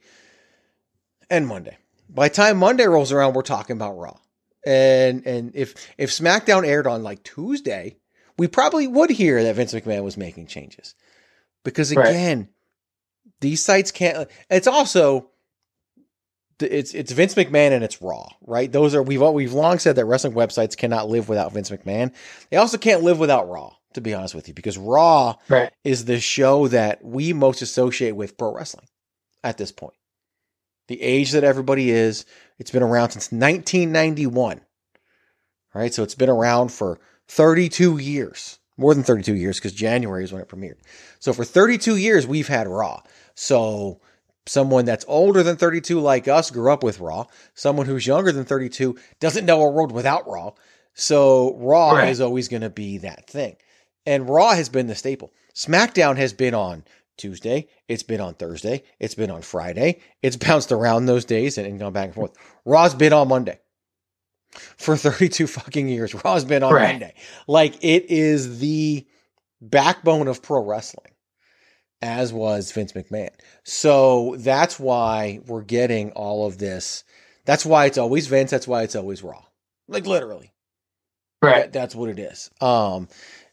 And Monday. By the time Monday rolls around, we're talking about Raw. And and if, if SmackDown aired on like Tuesday, we probably would hear that Vince McMahon was making changes. Because again, right. These sites can't... It's also... It's it's Vince McMahon and it's Raw, right? Those are we've we've long said that wrestling websites cannot live without Vince McMahon. They also can't live without Raw, to be honest with you, because Raw right. is the show that we most associate with pro wrestling at this point. The age that everybody is, it's been around since nineteen ninety-one, right? So it's been around for thirty-two years, more than thirty-two years, because January is when it premiered. So for thirty-two years, we've had Raw. So someone that's older than thirty-two like us grew up with Raw. Someone who's younger than thirty-two doesn't know a world without Raw. So Raw right. is always going to be that thing. And Raw has been the staple. SmackDown has been on Tuesday. It's been on Thursday. It's been on Friday. It's bounced around those days and, and gone back and forth. Raw's been on Monday. For thirty-two fucking years, Raw's been on right. Monday. Like, it is the backbone of pro wrestling. As was Vince McMahon. So that's why we're getting all of this. That's why it's always Vince. That's why it's always Raw. Like literally. Right. That, that's what it is. Um,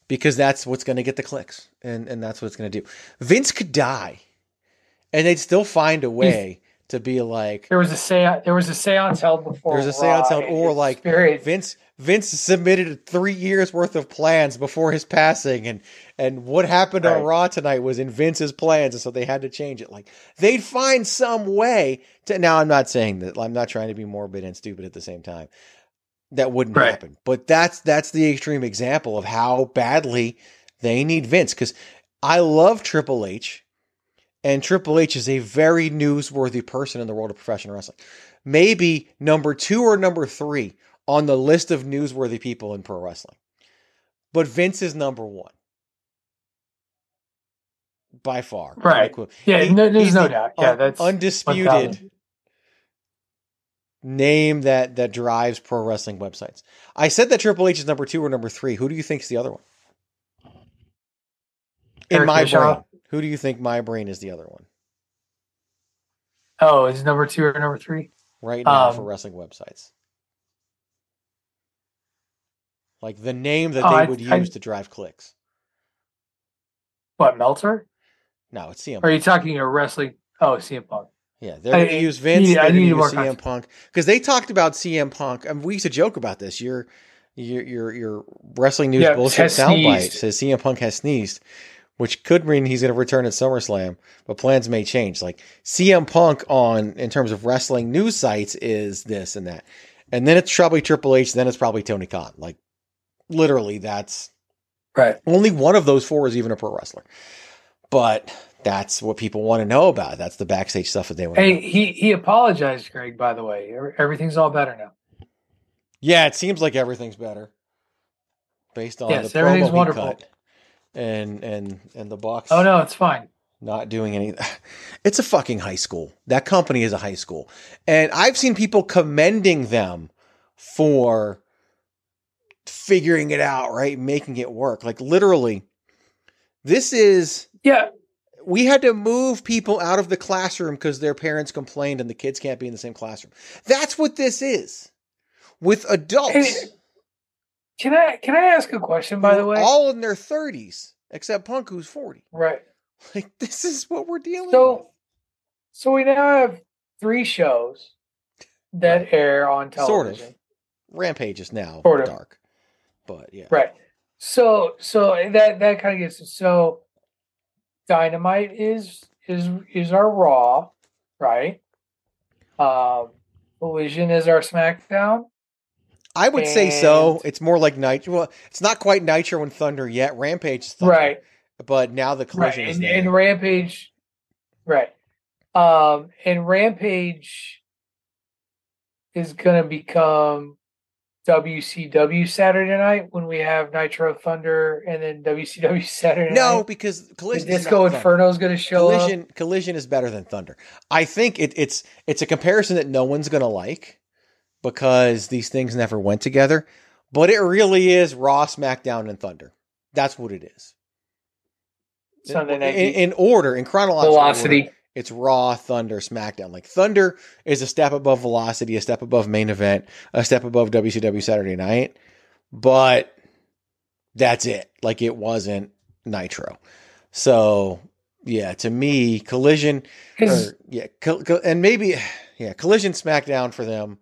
because that's what's going to get the clicks. And, and that's what it's going to do. Vince could die. And they'd still find a way to be like. There was a seance, there was a seance held before. There was a Raw seance held. Or like spirit. Vince. Vince submitted three years worth of plans before his passing, and, and what happened right. on Raw tonight was in Vince's plans. And so they had to change it. Like they'd find some way to, now I'm not saying that, I'm not trying to be morbid and stupid at the same time. That wouldn't right. happen, but that's, that's the extreme example of how badly they need Vince. Cause I love Triple H, and Triple H is a very newsworthy person in the world of professional wrestling. Maybe number two or number three on the list of newsworthy people in pro wrestling. But Vince is number one. by far. Right. Michael, yeah, he, no, there's no the doubt. Yeah, un, that's undisputed name that, that drives pro wrestling websites. I said that Triple H is number two or number three. Who do you think is the other one? In my brain. Who do you think my brain is the other one? Oh, is number two or number three? Right now um, for wrestling websites. Like the name that oh, they I, would use I, to drive clicks. What, Meltzer? No, it's C M Punk. Are you talking a wrestling? Oh, C M Punk. Yeah, they're going to use Vince. Yeah, I need to use C M Punk because they talked about C M Punk. I mean, we used to joke about this. Your your your, your wrestling news yeah, bullshit soundbite says C M Punk has sneezed, which could mean he's going to return at SummerSlam, but plans may change. Like C M Punk on in terms of wrestling news sites is this and that, and then it's probably Triple H. Then it's probably Tony Khan. Like literally, that's right. Only one of those four is even a pro wrestler, but that's what people want to know about. That's the backstage stuff that they want. Hey, to know. he he apologized, Greg. By the way, everything's all better now. Yeah, it seems like everything's better based on yes, the everything's promo wonderful. He cut. And and and the box. Oh no, it's fine. Not doing anything. It's a fucking high school. That company is a high school, and I've seen people commending them for figuring it out, right, making it work. Like literally, this is yeah. We had to move people out of the classroom because their parents complained, and the kids can't be in the same classroom. That's what this is with adults. Hey. Can I can I ask a question, by the way? All in their thirties, except Punk, who's forty. Right. Like, this is what we're dealing so, with. So we now have three shows that air on television. Sort of. Rampage is now sort of. dark. But, yeah. Right. So so that, that kind of gets it. So Dynamite is is is our Raw, right? Um, Collision is our SmackDown. I would and say so. It's more like Nitro. Well, it's not quite Nitro and Thunder yet. Rampage is Thunder. Right. But now the Collision right. and, is and Rampage. Right. Um, and Rampage is going to become W C W Saturday night when we have Nitro Thunder and then W C W Saturday no, night. No, because Collision the Disco is Inferno is going to show Collision, up. Collision is better than Thunder. I think it, it's it's a comparison that no one's going to like, because these things never went together, but it really is Raw, SmackDown, and Thunder. That's what it is. Sunday night in, in order, in chronological velocity. Order, it's Raw, Thunder, SmackDown. Like Thunder is a step above Velocity, a step above Main Event, a step above W C W Saturday Night, but that's it. Like it wasn't Nitro. So yeah, to me, Collision, or, yeah, co- co- and maybe yeah, Collision, SmackDown for them.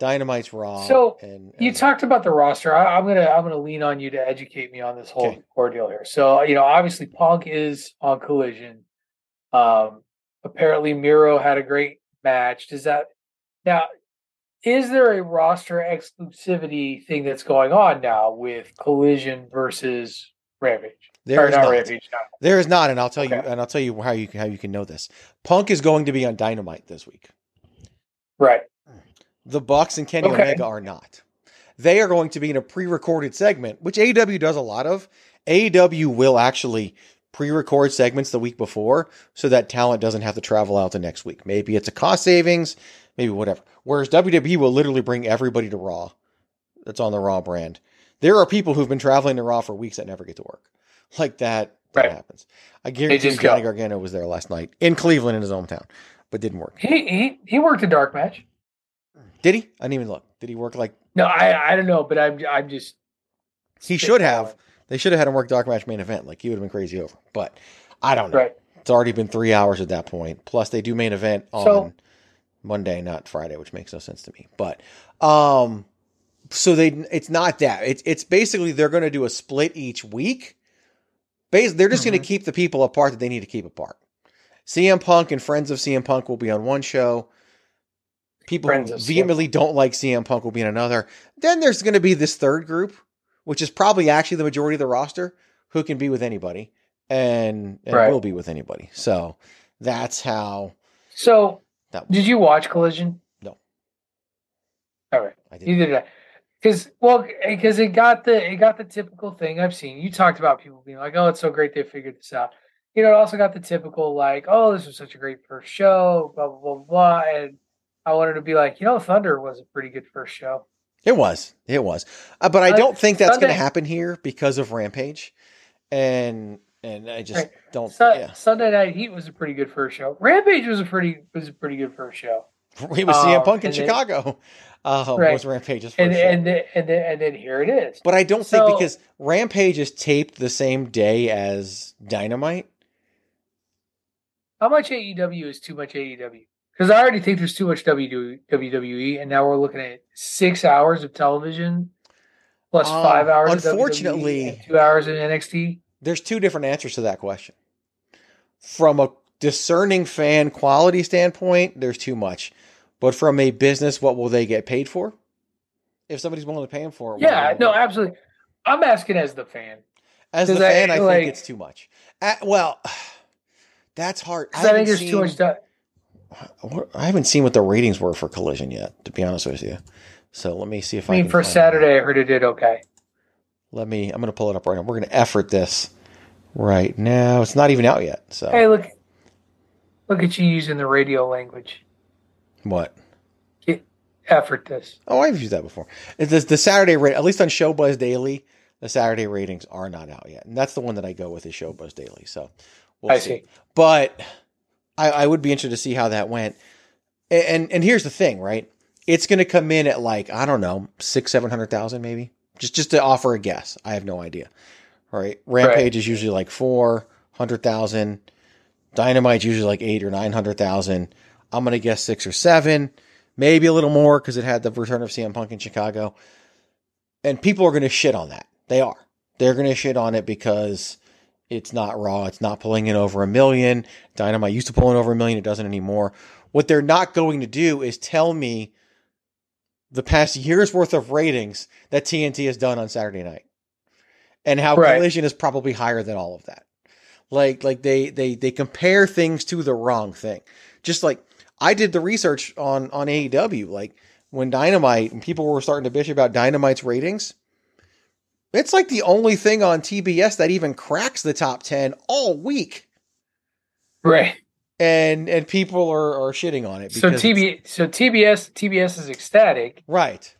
Dynamite's Raw. So and, and you talked about the roster. I, I'm gonna I'm gonna lean on you to educate me on this whole okay. ordeal here. So you know, obviously Punk is on Collision. Um, apparently Miro had a great match. Does that now? Is there a roster exclusivity thing that's going on now with Collision versus Rampage? There or is not. not. Rampage, no. There is not, and I'll tell okay. you, and I'll tell you how you how you can know this. Punk is going to be on Dynamite this week. Right. The Bucks and Kenny okay. Omega are not. They are going to be in a pre-recorded segment, which A E W does a lot of. A E W will actually pre-record segments the week before so that talent doesn't have to travel out the next week. Maybe it's a cost savings, maybe whatever. Whereas W W E will literally bring everybody to Raw that's on the Raw brand. There are people who've been traveling to Raw for weeks that never get to work. Like that, that right. happens. I guarantee Johnny Gargano was there last night in Cleveland in his hometown, but didn't work. He he, he worked a dark match. Did he? I didn't even look. Did he work like? No, I I don't know, but I'm I'm just. He should have. They should have had him work dark match main event. Like he would have been crazy over. But I don't know. Right. It's already been three hours at that point. Plus they do main event on so, Monday, not Friday, which makes no sense to me. But um, so they it's not that. It's it's basically they're going to do a split each week. Bas- they're just mm-hmm. going to keep the people apart that they need to keep apart. C M Punk and friends of C M Punk will be on one show. People who vehemently don't like C M Punk will be in another. Then there's going to be this third group, which is probably actually the majority of the roster, who can be with anybody and, and right. will be with anybody. So that's how. So that did you watch Collision? No. All right, I didn't. You did that because well, because it got the it got the typical thing I've seen. You talked about people being like, "Oh, it's so great they figured this out." you know, it also got the typical, like, oh, this was such a great first show, blah, blah, blah, blah. And I wanted to be like, you know, Thunder was a pretty good first show. It was. It was. Uh, but I don't think that's going to happen here because of Rampage. And and I just right. don't Su- yeah. Sunday Night Heat was a pretty good first show. Rampage was a pretty was a pretty good first show. It was C M Punk um, in Chicago. Then, um, right. was Rampage's first and, show. And then, and, then, and then here it is. But I don't so, think because Rampage is taped the same day as Dynamite. How much A E W is too much A E W? Because I already think there's too much W W E, and now we're looking at six hours of television plus um, five hours of W W E. Unfortunately, two hours in N X T. There's two different answers to that question. From a discerning fan quality standpoint, there's too much. But from a business, what will they get paid for? If somebody's willing to pay them for it. Yeah, no, absolutely. I'm asking as the fan. As the fan, I, I like, think it's too much. Uh, well, that's hard. I, I think there's seen, too much stuff. I haven't seen what the ratings were for Collision yet, to be honest with you. So let me see if I, I mean, can for Saturday, it. I heard it did okay. Let me, I'm going to pull it up right now. We're going to effort this right now. It's not even out yet. So hey, look, look at you using the radio language. What? Get, effort this. Oh, I've used that before. The, the Saturday rate, at least on Showbuzz Daily, the Saturday ratings are not out yet. And that's the one that I go with is Showbuzz Daily. So we'll I see. see. But I, I would be interested to see how that went. And and here's the thing, right? It's going to come in at like, I don't know, six, seven hundred thousand maybe. Just just to offer a guess. I have no idea. All right. Rampage right. is usually like four hundred thousand. Dynamite's usually like eight or nine hundred thousand. I'm going to guess six or seven, maybe a little more because it had the return of C M Punk in Chicago. And people are going to shit on that. They are. They're going to shit on it because it's not Raw. It's not pulling in over a million. Dynamite used to pull in over a million. It doesn't anymore. What they're not going to do is tell me the past year's worth of ratings that T N T has done on Saturday night and how right. Collision is probably higher than all of that. Like, like they, they, they compare things to the wrong thing. Just like I did the research on, on A E W, like when Dynamite and people were starting to bitch about Dynamite's ratings. It's like the only thing on T B S that even cracks the top ten all week. Right. And and people are, are shitting on it. Because so T B so T B S T B S is ecstatic. Right.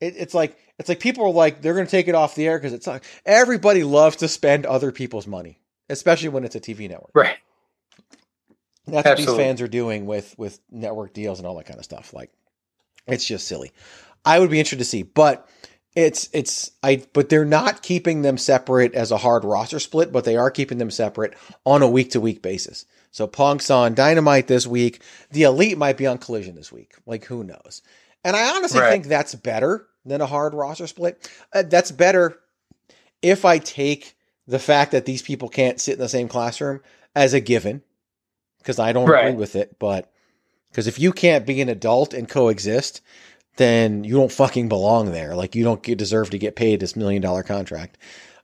It, it's like it's like people are like they're going to take it off the air because it's like everybody loves to spend other people's money, especially when it's a T V network. Right. And that's Absolutely. What these fans are doing with with network deals and all that kind of stuff. Like it's just silly. I would be interested to see, but It's it's I but they're not keeping them separate as a hard roster split, but they are keeping them separate on a week to week basis. So Punk's on Dynamite this week. The Elite might be on Collision this week. Like who knows? And I honestly right. think that's better than a hard roster split. Uh, that's better if I take the fact that these people can't sit in the same classroom as a given, because I don't right. agree with it. But because if you can't be an adult and coexist, then you don't fucking belong there. Like you don't get, deserve to get paid this million dollar contract.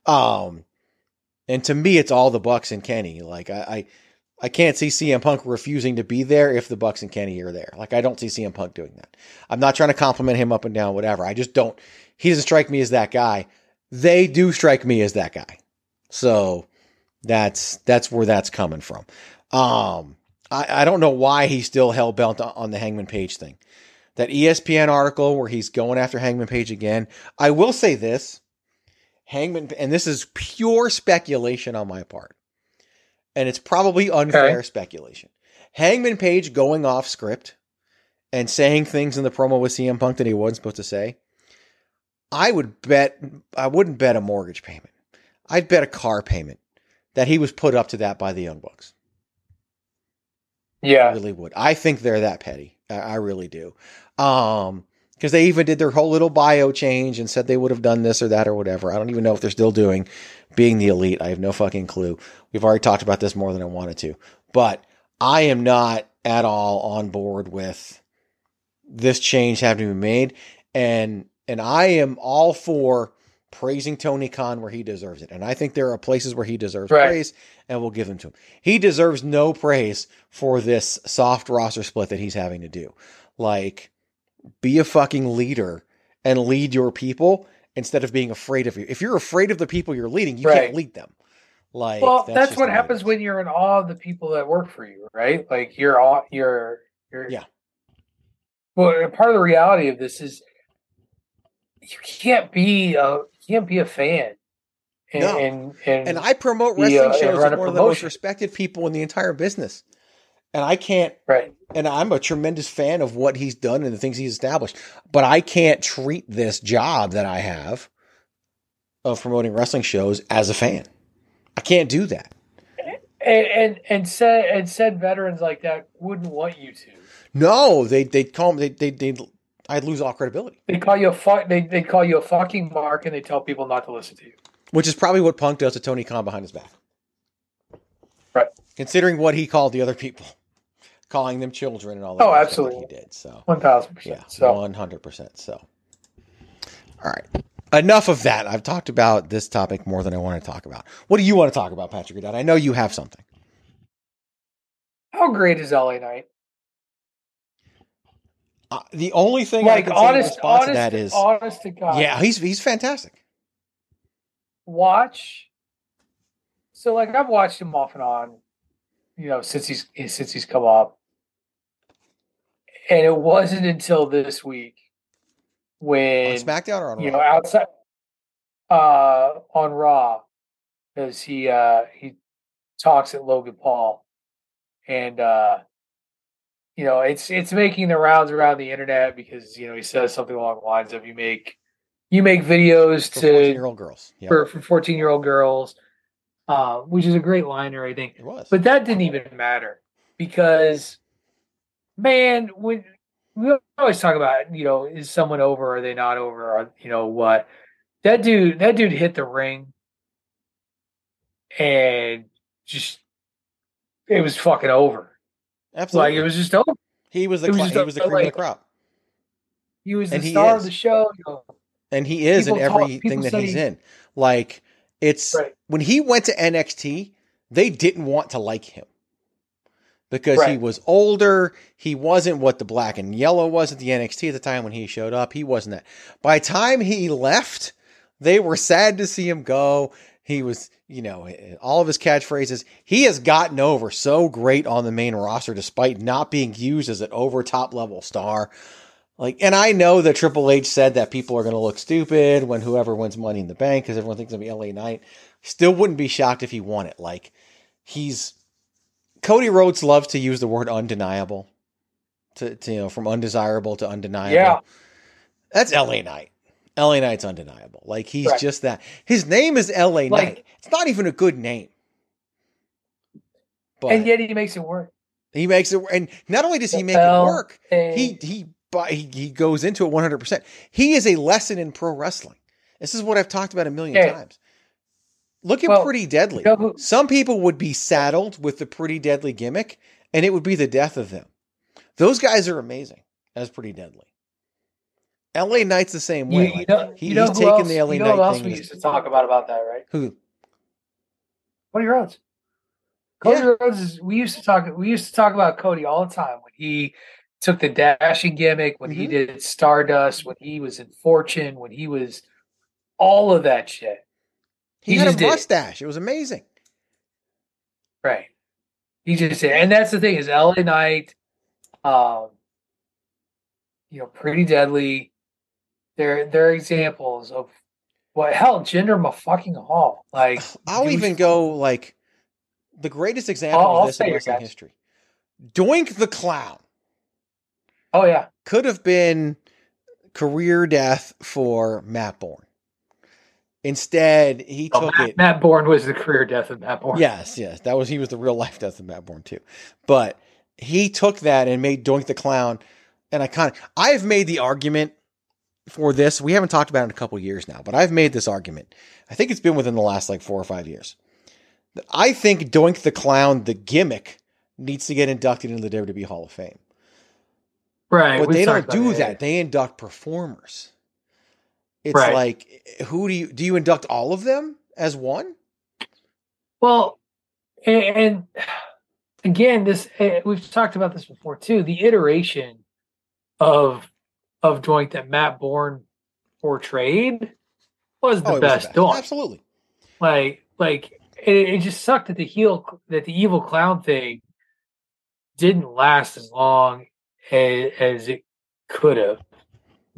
Um, and to me, it's all the Bucks and Kenny. Like I, I, I can't see C M Punk refusing to be there if the Bucks and Kenny are there. Like I don't see C M Punk doing that. I'm not trying to compliment him up and down, whatever. I just don't, he doesn't strike me as that guy. They do strike me as that guy. So that's, that's where that's coming from. Um, I, I don't know why he's still hell bent on the Hangman Page thing. That E S P N article where he's going after Hangman Page again. I will say this, Hangman, and this is pure speculation on my part, and it's probably unfair okay. speculation. Hangman Page going off script and saying things in the promo with C M Punk that he wasn't supposed to say. I would bet, I wouldn't bet a mortgage payment. I'd bet a car payment that he was put up to that by the Young Bucks. Yeah, I really would. I think they're that petty. I really do. Um, because they even did their whole little bio change and said they would have done this or that or whatever. I don't even know if they're still doing being the Elite. I have no fucking clue. We've already talked about this more than I wanted to, but I am not at all on board with this change having to be made. And, and I am all for praising Tony Khan where he deserves it. And I think there are places where he deserves right. praise and we'll give him to him. He deserves no praise for this soft roster split that he's having to do. Like be a fucking leader and lead your people instead of being afraid of you. If you're afraid of the people you're leading, you right. can't lead them. Like, well, that's, that's what happens when you're in awe of the people that work for you, right? Like you're all you're you're yeah. Well, part of the reality of this is you can't be a you can't be a fan. And, no. and, and, and I promote wrestling the, uh, shows with one of the most respected people in the entire business. And I can't, right. and I'm a tremendous fan of what he's done and the things he's established, but I can't treat this job that I have of promoting wrestling shows as a fan. I can't do that. And, and, and said, and said veterans like that wouldn't want you to. No, they, they'd call me, they, they, they, I'd lose all credibility. They call you a fuck. They, they call you a fucking mark, and they tell people not to listen to you. Which is probably what Punk does to Tony Khan behind his back. Right. Considering what he called the other people, calling them children and all that. Oh, absolutely. He did. So one thousand percent. Yeah, so. one hundred percent. So. All right. Enough of that. I've talked about this topic more than I want to talk about. What do you want to talk about, Patrick O'Dowd? I know you have something. How great is L A Knight? Uh, the only thing like, I can honest, say in response honest, to that is, honest to God. Yeah, he's he's fantastic. Watch, so like I've watched him off and on, you know, since he's since he's come up, and it wasn't until this week when on SmackDown or on you Raw? know outside uh, on Raw, because he uh, he talks at Logan Paul, and uh, you know it's it's making the rounds around the internet because you know he says something along the lines of you make. You make videos for to fourteen-year-old girls. Yep. For, for fourteen-year-old girls, uh, which is a great liner, I think. It was. But that didn't even matter because, man, when we always talk about, you know, is someone over? Are they not over? Or, you know what? That dude, that dude hit the ring, and just it was fucking over. Absolutely, like it was just over. He was the cl- was he was the cream like, of the crop. He was the star of the show. You know. And he is people in everything talk, that he's he, in. Like, it's right. when he went to N X T, they didn't want to like him because right. he was older. He wasn't what the black and yellow was at the N X T at the time when he showed up. He wasn't that. By the time he left, they were sad to see him go. He was, you know, all of his catchphrases. He has gotten over so great on the main roster despite not being used as an over top level star. Like, and I know that Triple H said that people are going to look stupid when whoever wins Money in the Bank because everyone thinks it'll be L A Knight. Still wouldn't be shocked if he won it. Like, he's Cody Rhodes loves to use the word undeniable, to, to you know, from undesirable to undeniable. Yeah, that's L A Knight. L A Knight's undeniable. Like he's right. just that. His name is L A Like, Knight. It's not even a good name, but and yet he makes it work. He makes it, and not only does he make L A it work, he he. But he, he goes into it one hundred percent. He is a lesson in pro wrestling. This is what I've talked about a million hey. times. Look at well, Pretty Deadly. You know who, Some people would be saddled with the Pretty Deadly gimmick, and it would be the death of them. Those guys are amazing as Pretty Deadly. L A Knight's the same way. You, you like, know, he, you know he's taken else, the L A you know Knight thing. What else we used to talk about about that, right? Who? Cody Rhodes. Cody yeah. Rhodes is. We used to talk. We used to talk about Cody all the time when he. Took the dashing gimmick when mm-hmm. he did Stardust, when he was in Fortune, when he was all of that shit. He, he had just a mustache. Did. It was amazing. Right. He just did. And that's the thing is L A Knight, um, you know, Pretty Deadly. They're, they're examples of what, hell, Jinder Mahal. Like, I'll even was, go like the greatest example I'll, of this in wrestling history. Doink the Clown. Oh, yeah. Could have been career death for Matt Bourne. Instead, he oh, took Matt, it. Matt Bourne was the career death of Matt Bourne. Yes, yes. That was, he was the real life death of Matt Bourne, too. But he took that and made Doink the Clown an iconic. I've made the argument for this. We haven't talked about it in a couple years now, but I've made this argument. I think it's been within the last like four or five years. That I think Doink the Clown, the gimmick, needs to get inducted into the W W E Hall of Fame. Right, but they don't do that. It. They induct performers. It's right. like, who do you do you induct all of them as one? Well, and, and again, this we've talked about this before too. The iteration of of Doink that Matt Bourne portrayed was the oh, best Doink. Absolutely, like like it, it just sucked that the heel, that the evil clown thing didn't last as long as, as it could have,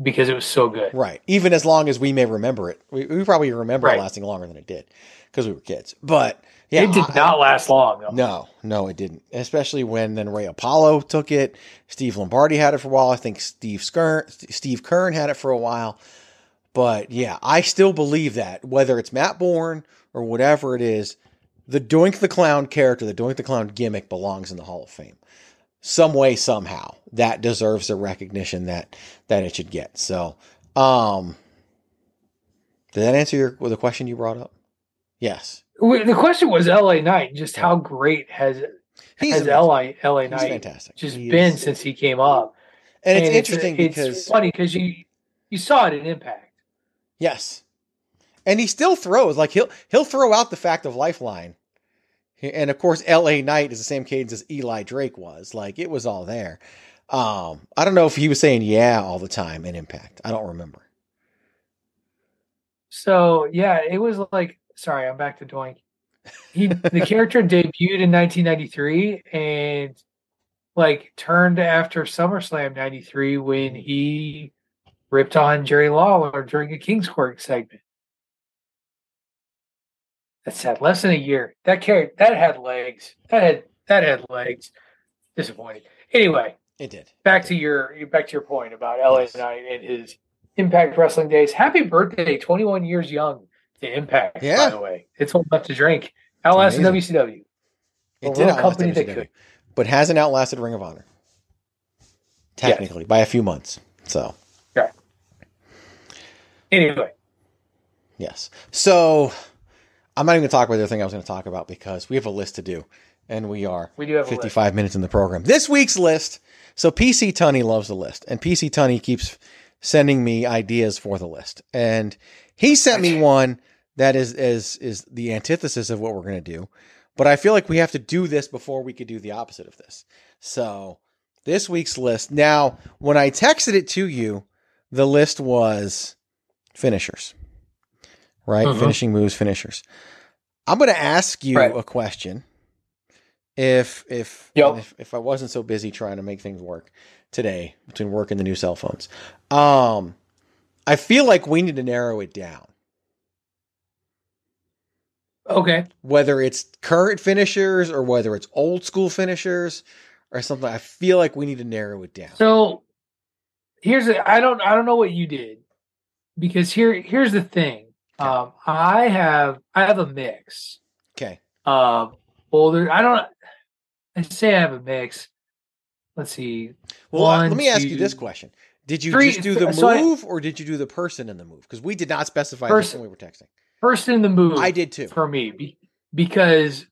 because it was so good. Right. Even as long as we may remember it. We, we probably remember right. it lasting longer than it did because we were kids. But yeah, it did I, not last long. Though. No, no, it didn't. Especially when then Ray Apollo took it. Steve Lombardi had it for a while. I think Steve Skirn, Steve Kern had it for a while. But yeah, I still believe that whether it's Matt Bourne or whatever it is, the Doink the Clown character, the Doink the Clown gimmick belongs in the Hall of Fame. Some way, somehow, that deserves the recognition that that it should get. So, um, did that answer your well, the question you brought up? Yes. The question was L A Knight. Just how great has he's has L A L A Knight fantastic. just he been is. since he came up? And, and it's, it's interesting it's because funny because you you saw it in Impact. Yes, and he still throws like he'll he'll throw out the fact of Lifeline. And of course, L A Knight is the same cadence as Eli Drake was. Like it was all there. Um, I don't know if he was saying "yeah" all the time in Impact. I don't remember. So yeah, it was like. Sorry, I'm back to Doink. He the character debuted in nineteen ninety-three and like turned after SummerSlam ninety-three when he ripped on Jerry Lawler during a King's Court segment. That's had less than a year. That carried, that had legs. That had that had legs. Disappointing. Anyway, it did. Back to your back to your point about L A yes. Knight and his Impact Wrestling days. Happy birthday, twenty-one years young to Impact. Yeah. By the way, it's all about to drink. Outlasted W C W. It did outlast W C W, that could. But hasn't outlasted Ring of Honor. Technically, yeah. by a few months. So. Yeah. Anyway. Yes. So. I'm not even going to talk about the other thing I was going to talk about because we have a list to do, and we are we do have fifty-five minutes in the program. This week's list. So P C Tunney loves the list, and P C Tunney keeps sending me ideas for the list, and he sent me one that is is is the antithesis of what we're going to do. But I feel like we have to do this before we could do the opposite of this. So this week's list. Now, when I texted it to you, the list was finishers. Right? Mm-hmm. Finishing moves, finishers. I'm going to ask you right. a question. If if, yep. if if I wasn't so busy trying to make things work today between work and the new cell phones, um, I feel like we need to narrow it down. Okay. Whether it's current finishers or whether it's old school finishers or something, I feel like we need to narrow it down. So here's the, I don't I don't know what you did because here here's the thing. Um, I have I have a mix. Okay. Um, older. I don't. I say I have a mix. Let's see. Well, One, let me two, ask you this question: Did you three, just do the move, so I, or did you do the person in the move? Because we did not specify this when we were texting. Person in the move. I did too. For me, because.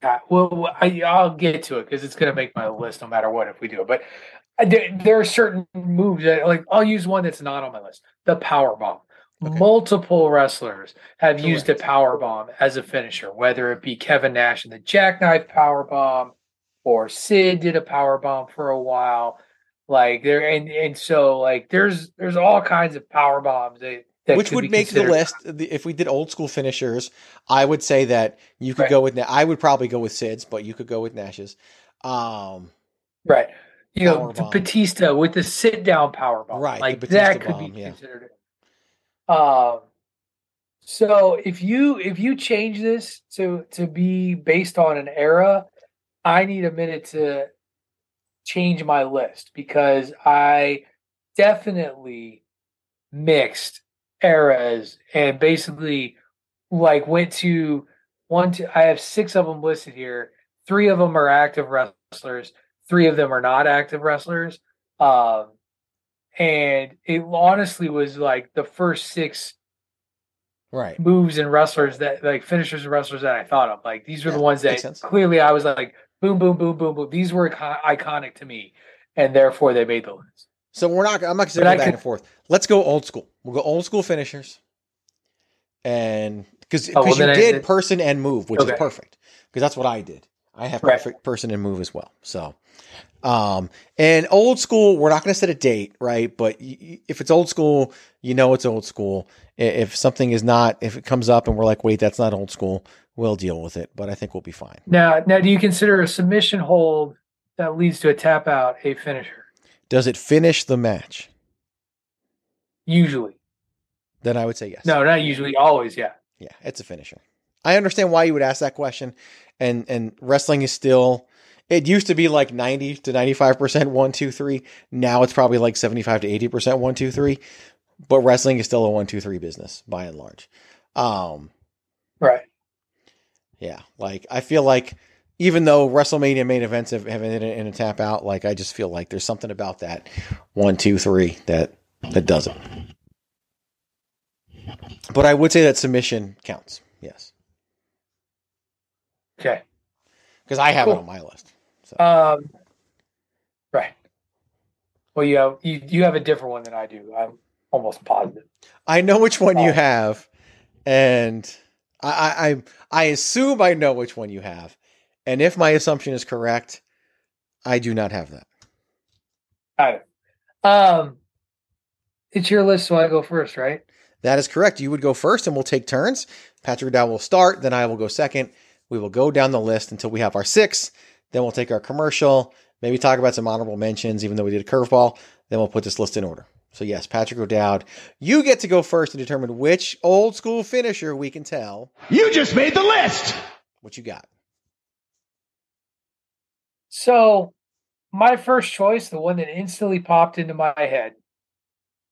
Uh, well, I, I'll get to it because it's going to make my list no matter what if we do it. But I, there, there are certain moves that, like, I'll use one that's not on my list: the power bomb. Okay. Multiple wrestlers have Correct. used a powerbomb as a finisher, whether it be Kevin Nash and the Jackknife powerbomb, or Sid did a powerbomb for a while. Like there, and, and so like there's there's all kinds of powerbombs that, that which would make the list. If we did old school finishers, I would say that you could right. go with. I would probably go with Sid's, but you could go with Nash's. Um, right, you know the Batista with the sit down powerbomb, right? Like the that could bomb, be yeah. considered. Um, so if you, if you change this to, to be based on an era, I need a minute to change my list because I definitely mixed eras and basically like went to one, two, I have six of them listed here. Three of them are active wrestlers. Three of them are not active wrestlers. Um, And it honestly was like the first six right. moves and wrestlers that like finishers and wrestlers that I thought of. Like these were yeah, the ones that clearly I was like, boom, boom, boom, boom, boom. These were icon- iconic to me. And therefore they made the list. So we're not, I'm not going to go back could, and forth. Let's go old school. We'll go old school finishers. And because oh, well, you did I, person and move, which okay. is perfect. Because that's what I did. I have right. perfect person in move as well. So, um, and old school, we're not going to set a date, right? But y- if it's old school, you know, it's old school. If something is not, if it comes up and we're like, wait, that's not old school, we'll deal with it, but I think we'll be fine. Now, now do you consider a submission hold that leads to a tap out a finisher? Does it finish the match? Usually. Then I would say yes. No, not usually. Always. Yeah. Yeah. It's a finisher. I understand why you would ask that question. And, and wrestling is still, it used to be like ninety to ninety-five percent one, two, three. Now it's probably like seventy-five to eighty percent one, two, three, but wrestling is still a one, two, three business by and large. Um, right. Yeah. Like, I feel like even though WrestleMania main events have, have ended in a tap out, like, I just feel like there's something about that one, two, three that, that does it. But I would say that submission counts. Yes. Okay. Because I have cool. it on my list. So. Um, right. Well, you have, you, you have a different one than I do. I'm almost positive. I know which one you have, and I, I I assume I know which one you have. And if my assumption is correct, I do not have that. All right. Um, it's your list, so I go first, right? That is correct. You would go first, and we'll take turns. Patrick Dow will start, then I will go second. We will go down the list until we have our six. Then we'll take our commercial, maybe talk about some honorable mentions, even though we did a curveball. Then we'll put this list in order. So yes, Patrick O'Dowd, you get to go first and determine which old school finisher we can tell. You just made the list. What you got? So my first choice, the one that instantly popped into my head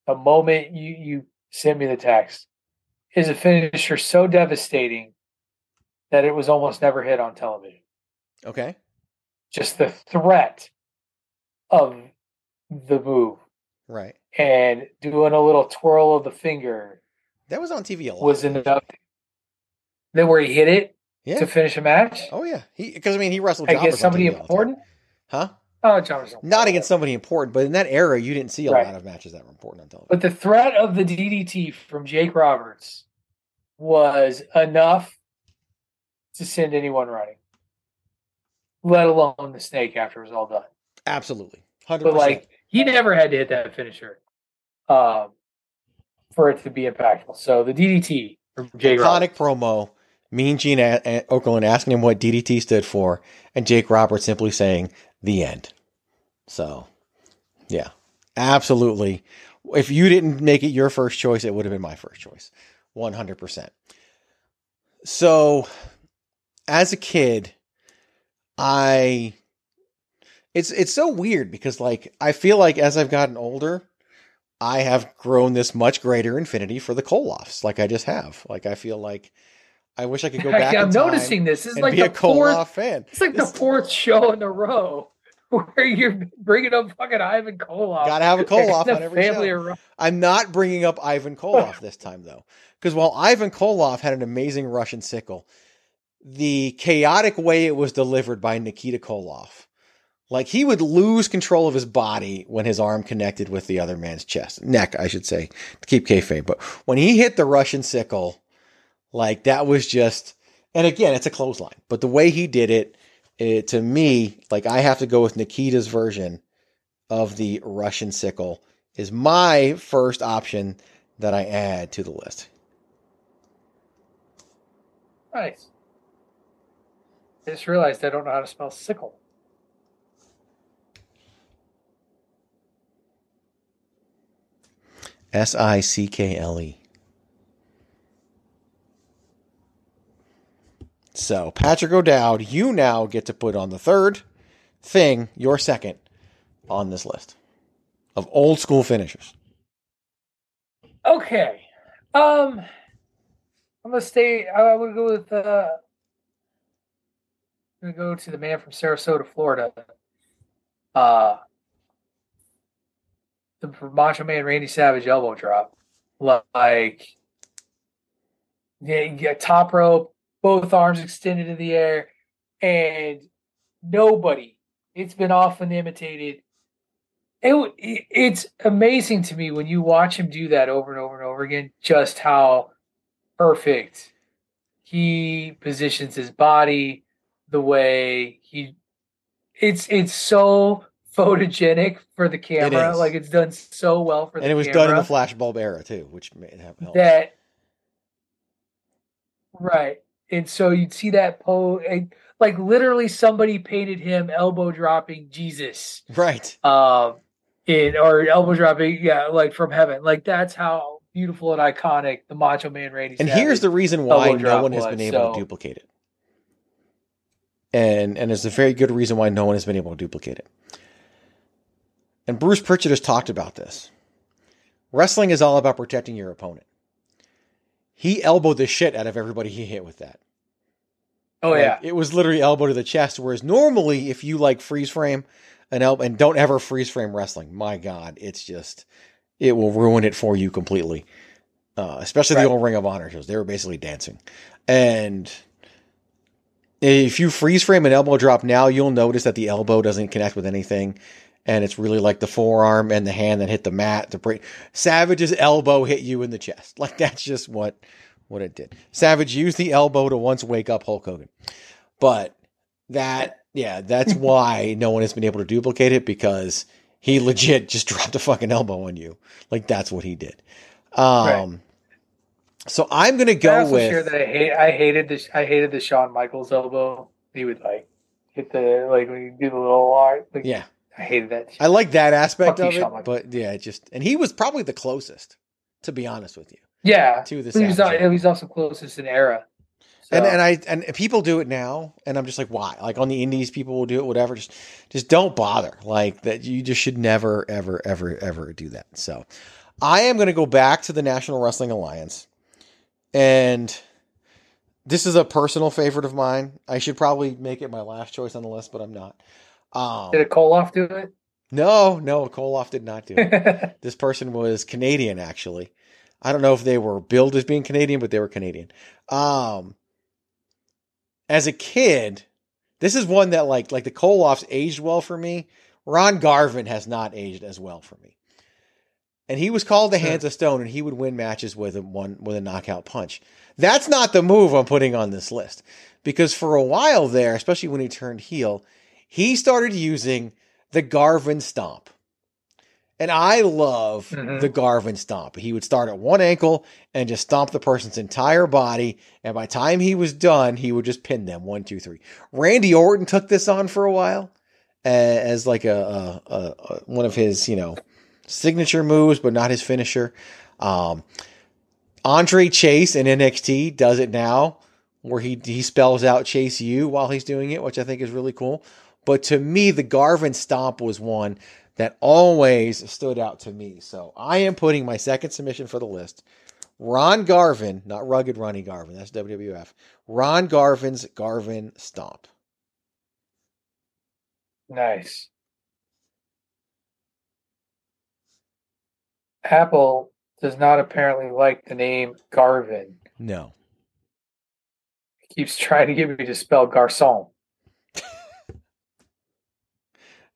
the moment you, you sent me the text, is a finisher so devastating that it was almost never hit on television. Okay. Just the threat of the move. Right. And doing a little twirl of the finger. That was on T V a lot. Was enough. Then where he hit it yeah. to finish a match. Oh, yeah. Because, I mean, he wrestled Jobbers. Against somebody important? Huh? Oh, Jobbers. Not against somebody important, but in that era, you didn't see a right. lot of matches that were important on television. But the threat of the D D T from Jake Roberts was enough to send anyone running, let alone the snake after it was all done. Absolutely. one hundred percent. But, like, he never had to hit that finisher um, for it to be impactful. So, the D D T from Jake Iconic Roberts. Promo, Mean Gene a- Okerlund asking him what D D T stood for, and Jake Roberts simply saying, the end. So, yeah, absolutely. If you didn't make it your first choice, it would have been my first choice. one hundred percent. So... as a kid, I, it's, it's so weird because, like, I feel like as I've gotten older, I have grown this much greater infinity for the Koloffs. Like, I just have, like, I feel like I wish I could go back. Yeah, I'm in time noticing this. This is like the Koloff fourth, fan. It's like this, the fourth show in a row where you're bringing up fucking Ivan Koloff. Gotta have a Koloff on every family show. Around. I'm not bringing up Ivan Koloff this time though. Cause while Ivan Koloff had an amazing Russian sickle, the chaotic way it was delivered by Nikita Koloff. Like, he would lose control of his body when his arm connected with the other man's chest, neck, I should say, to keep kayfabe. But when he hit the Russian sickle, like, that was just, and again, it's a clothesline, but the way he did it, it, to me, like, I have to go with Nikita's version of the Russian sickle is my first option that I add to the list. Nice. I just realized I don't know how to spell sickle. S I C K L E. So, Patrick O'Dowd, you now get to put on the third thing, your second, on this list of old school finishers. Okay. Um, I'm going to stay, I would go with... Uh, to go to the man from Sarasota, Florida, uh, the Macho Man Randy Savage elbow drop, like, yeah, top rope, both arms extended in the air, and nobody. It's been often imitated. It, it it's amazing to me when you watch him do that over and over and over again, just how perfect he positions his body. the way he it's it's so photogenic for the camera. It like it's done so well for and the camera. And it was camera. done in the flashbulb era too, which may have helped. That right. And so you'd see that pose, like literally somebody painted him elbow dropping Jesus. Right. Um in or elbow dropping, yeah, like from heaven. Like that's how beautiful and iconic the Macho Man Randy Savage. And here's the reason why no one has been able to duplicate it. And and there's a very good reason why no one has been able to duplicate it. And Bruce Pritchard has talked about this. Wrestling is all about protecting your opponent. He elbowed the shit out of everybody he hit with that. Oh, like, yeah. It was literally elbow to the chest, whereas normally if you like freeze frame and, el- and don't ever freeze frame wrestling, my God, it's just, it will ruin it for you completely. Uh, especially right. The old Ring of Honor shows. They were basically dancing. And if you freeze frame an elbow drop now, you'll notice that the elbow doesn't connect with anything. And it's really like the forearm and the hand that hit the mat. The brain. Savage's elbow hit you in the chest. Like that's just what, what it did. Savage used the elbow to once wake up Hulk Hogan. But that, yeah, that's why no one has been able to duplicate it, because he legit just dropped a fucking elbow on you. Like that's what he did. Um, right. So I'm going to go I also with. Sure that I, hate, I hated the I hated the Shawn Michaels elbow. He would like hit the like when you do the little art. Like, yeah. I hated that. I like that aspect Fuck of it, but yeah, it just, and he was probably the closest, to be honest with you. Yeah, to this. He was, he was also closest in era. So. And and I and people do it now, and I'm just like, why? Like on the indies, people will do it, whatever. Just just don't bother. Like that, you just should never, ever, ever, ever do that. So, I am going to go back to the National Wrestling Alliance, and this is a personal favorite of mine. I should probably make it my last choice on the list, but I'm not. Um, did a Koloff do it? No, no, Koloff did not do it. This person was Canadian, actually. I don't know if they were billed as being Canadian, but they were Canadian. Um, as a kid, this is one that, like, like the Koloffs aged well for me. Ron Garvin has not aged as well for me. And he was called the Hands of Stone, and he would win matches with a, one, with a knockout punch. That's not the move I'm putting on this list. Because for a while there, especially when he turned heel, he started using the Garvin stomp. And I love mm-hmm. the Garvin stomp. He would start at one ankle and just stomp the person's entire body. And by the time he was done, he would just pin them. One, two, three. Randy Orton took this on for a while as like a, a, a, a one of his, you know, signature moves, but not his finisher. Um, Andre Chase in N X T does it now, where he, he spells out Chase U while he's doing it, which I think is really cool. But to me, the Garvin stomp was one that always stood out to me. So I am putting my second submission for the list. Ron Garvin, not Rugged Ronnie Garvin. That's W W F. Ron Garvin's Garvin stomp. Nice. Apple does not apparently like the name Garvin. No. It keeps trying to get me to spell Garçon.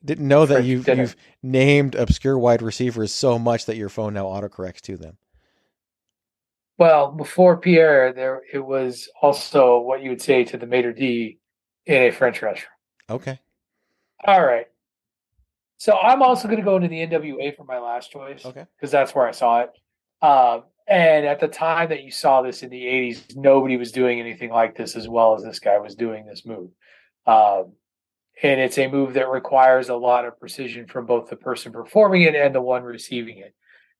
Didn't know that you've, you've named obscure wide receivers so much that your phone now autocorrects to them. Well, before Pierre, there it was also what you would say to the maitre d' in a French restaurant. Okay. All right. So I'm also going to go into the N W A for my last choice. Okay. Because that's where I saw it. Um, and at the time that you saw this in the eighties, nobody was doing anything like this as well as this guy was doing this move. Um, And it's a move that requires a lot of precision from both the person performing it and the one receiving it.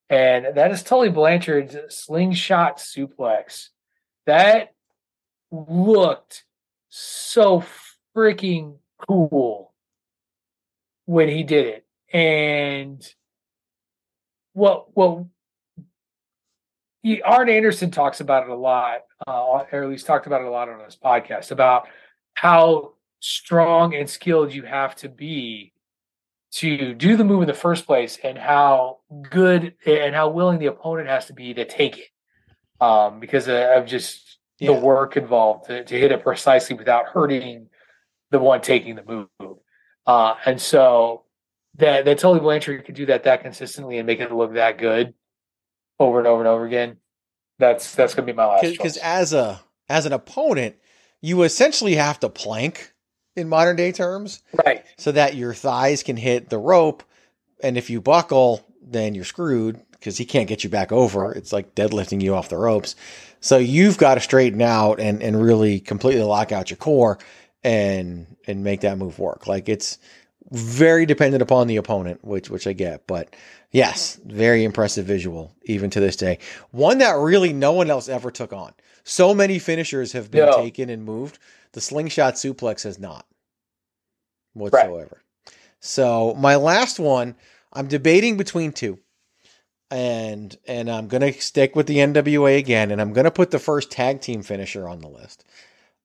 And that is Tully Blanchard's slingshot suplex. That looked so freaking cool when he did it. And what, what he, Arn Anderson talks about it a lot, uh, or at least talked about it a lot on his podcast, about how strong and skilled you have to be to do the move in the first place, and how good and how willing the opponent has to be to take it, um, because of just yeah. the work involved to, to hit it precisely without hurting the one taking the move. Uh, and so that, that Tully Blanchard could do that that consistently and make it look that good over and over and over again. That's, that's going to be my last choice. Because as a, as an opponent, you essentially have to plank in modern day terms. Right. So that your thighs can hit the rope. And if you buckle, then you're screwed because he can't get you back over. It's like deadlifting you off the ropes. So you've got to straighten out and, and really completely lock out your core and, and make that move work. Like it's very dependent upon the opponent, which, which I get, but yes, very impressive visual even to this day. One that really no one else ever took on. So many finishers have been no. taken and moved. The slingshot suplex has not whatsoever. Right. So my last one, I'm debating between two. And and I'm going to stick with the N W A again, and I'm going to put the first tag team finisher on the list.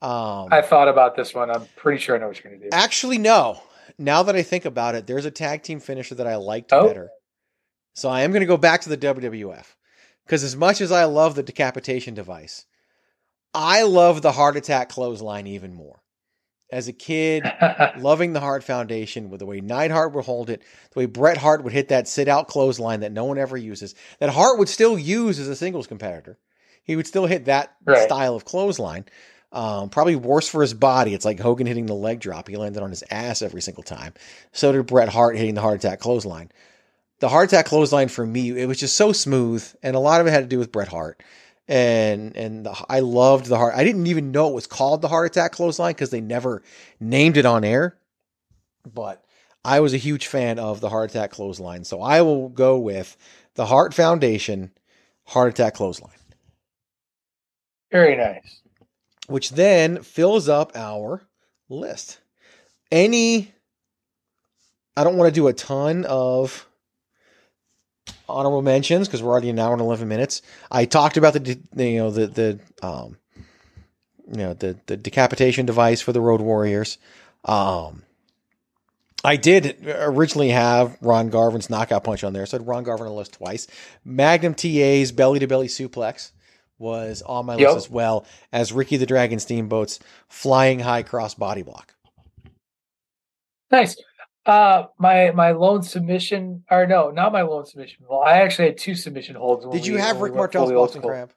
Um, I thought about this one. I'm pretty sure I know what you're going to do. Actually, no. Now that I think about it, there's a tag team finisher that I liked oh. better. So I am going to go back to the W W F. Because as much as I love the decapitation device, I love the heart attack clothesline even more. As a kid, loving the Hart Foundation with the way Neidhart would hold it, the way Bret Hart would hit that sit-out clothesline that no one ever uses, that Hart would still use as a singles competitor. He would still hit that right. style of clothesline. Um, probably worse for his body. It's like Hogan hitting the leg drop. He landed on his ass every single time. So did Bret Hart hitting the heart attack clothesline. The heart attack clothesline for me, it was just so smooth, and a lot of it had to do with Bret Hart. And and the, I loved the heart. I didn't even know it was called the heart attack clothesline because they never named it on air. But I was a huge fan of the heart attack clothesline. So I will go with the Hart Foundation heart attack clothesline. Very nice. Which then fills up our list. Any, I don't want to do a ton of honorable mentions because we're already an hour and eleven minutes. I talked about the you know the the um you know the the decapitation device for the Road Warriors. Um, I did originally have Ron Garvin's knockout punch on there, so I had Ron Garvin on the list twice. Magnum T A's belly to belly suplex was on my yep. list as well as Ricky the Dragon Steamboat's flying high cross body block. Nice. Uh, my, my loan submission, or no, not my loan submission. Well, I actually had two submission holds. Did you we, have Rick we Martel's Boston Crab?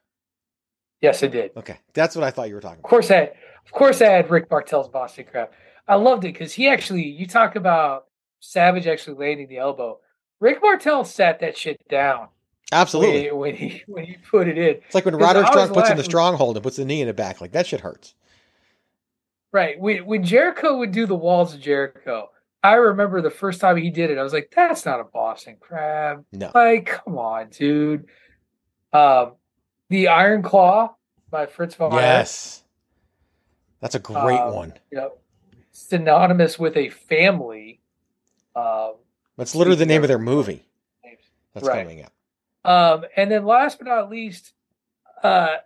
Yes, I did. Okay. That's what I thought you were talking about. Of course I, of course I had Rick Martel's Boston Crab. I loved it. Cause he actually, you talk about Savage actually landing the elbow. Rick Martel sat that shit down. Absolutely. When he, when he put it in, it's like when Roderick Strong puts in the stronghold and puts the knee in the back, like that shit hurts. Right. When, when Jericho would do the walls of Jericho, I remember the first time he did it, I was like, that's not a Boston Crab. No. Like, come on, dude. Um, the Iron Claw by Fritz von Erich. Yes. That's a great um, one. You know, synonymous with a family. Um, that's literally the name of their movie. That's right. coming up. Um, and then last but not least, uh,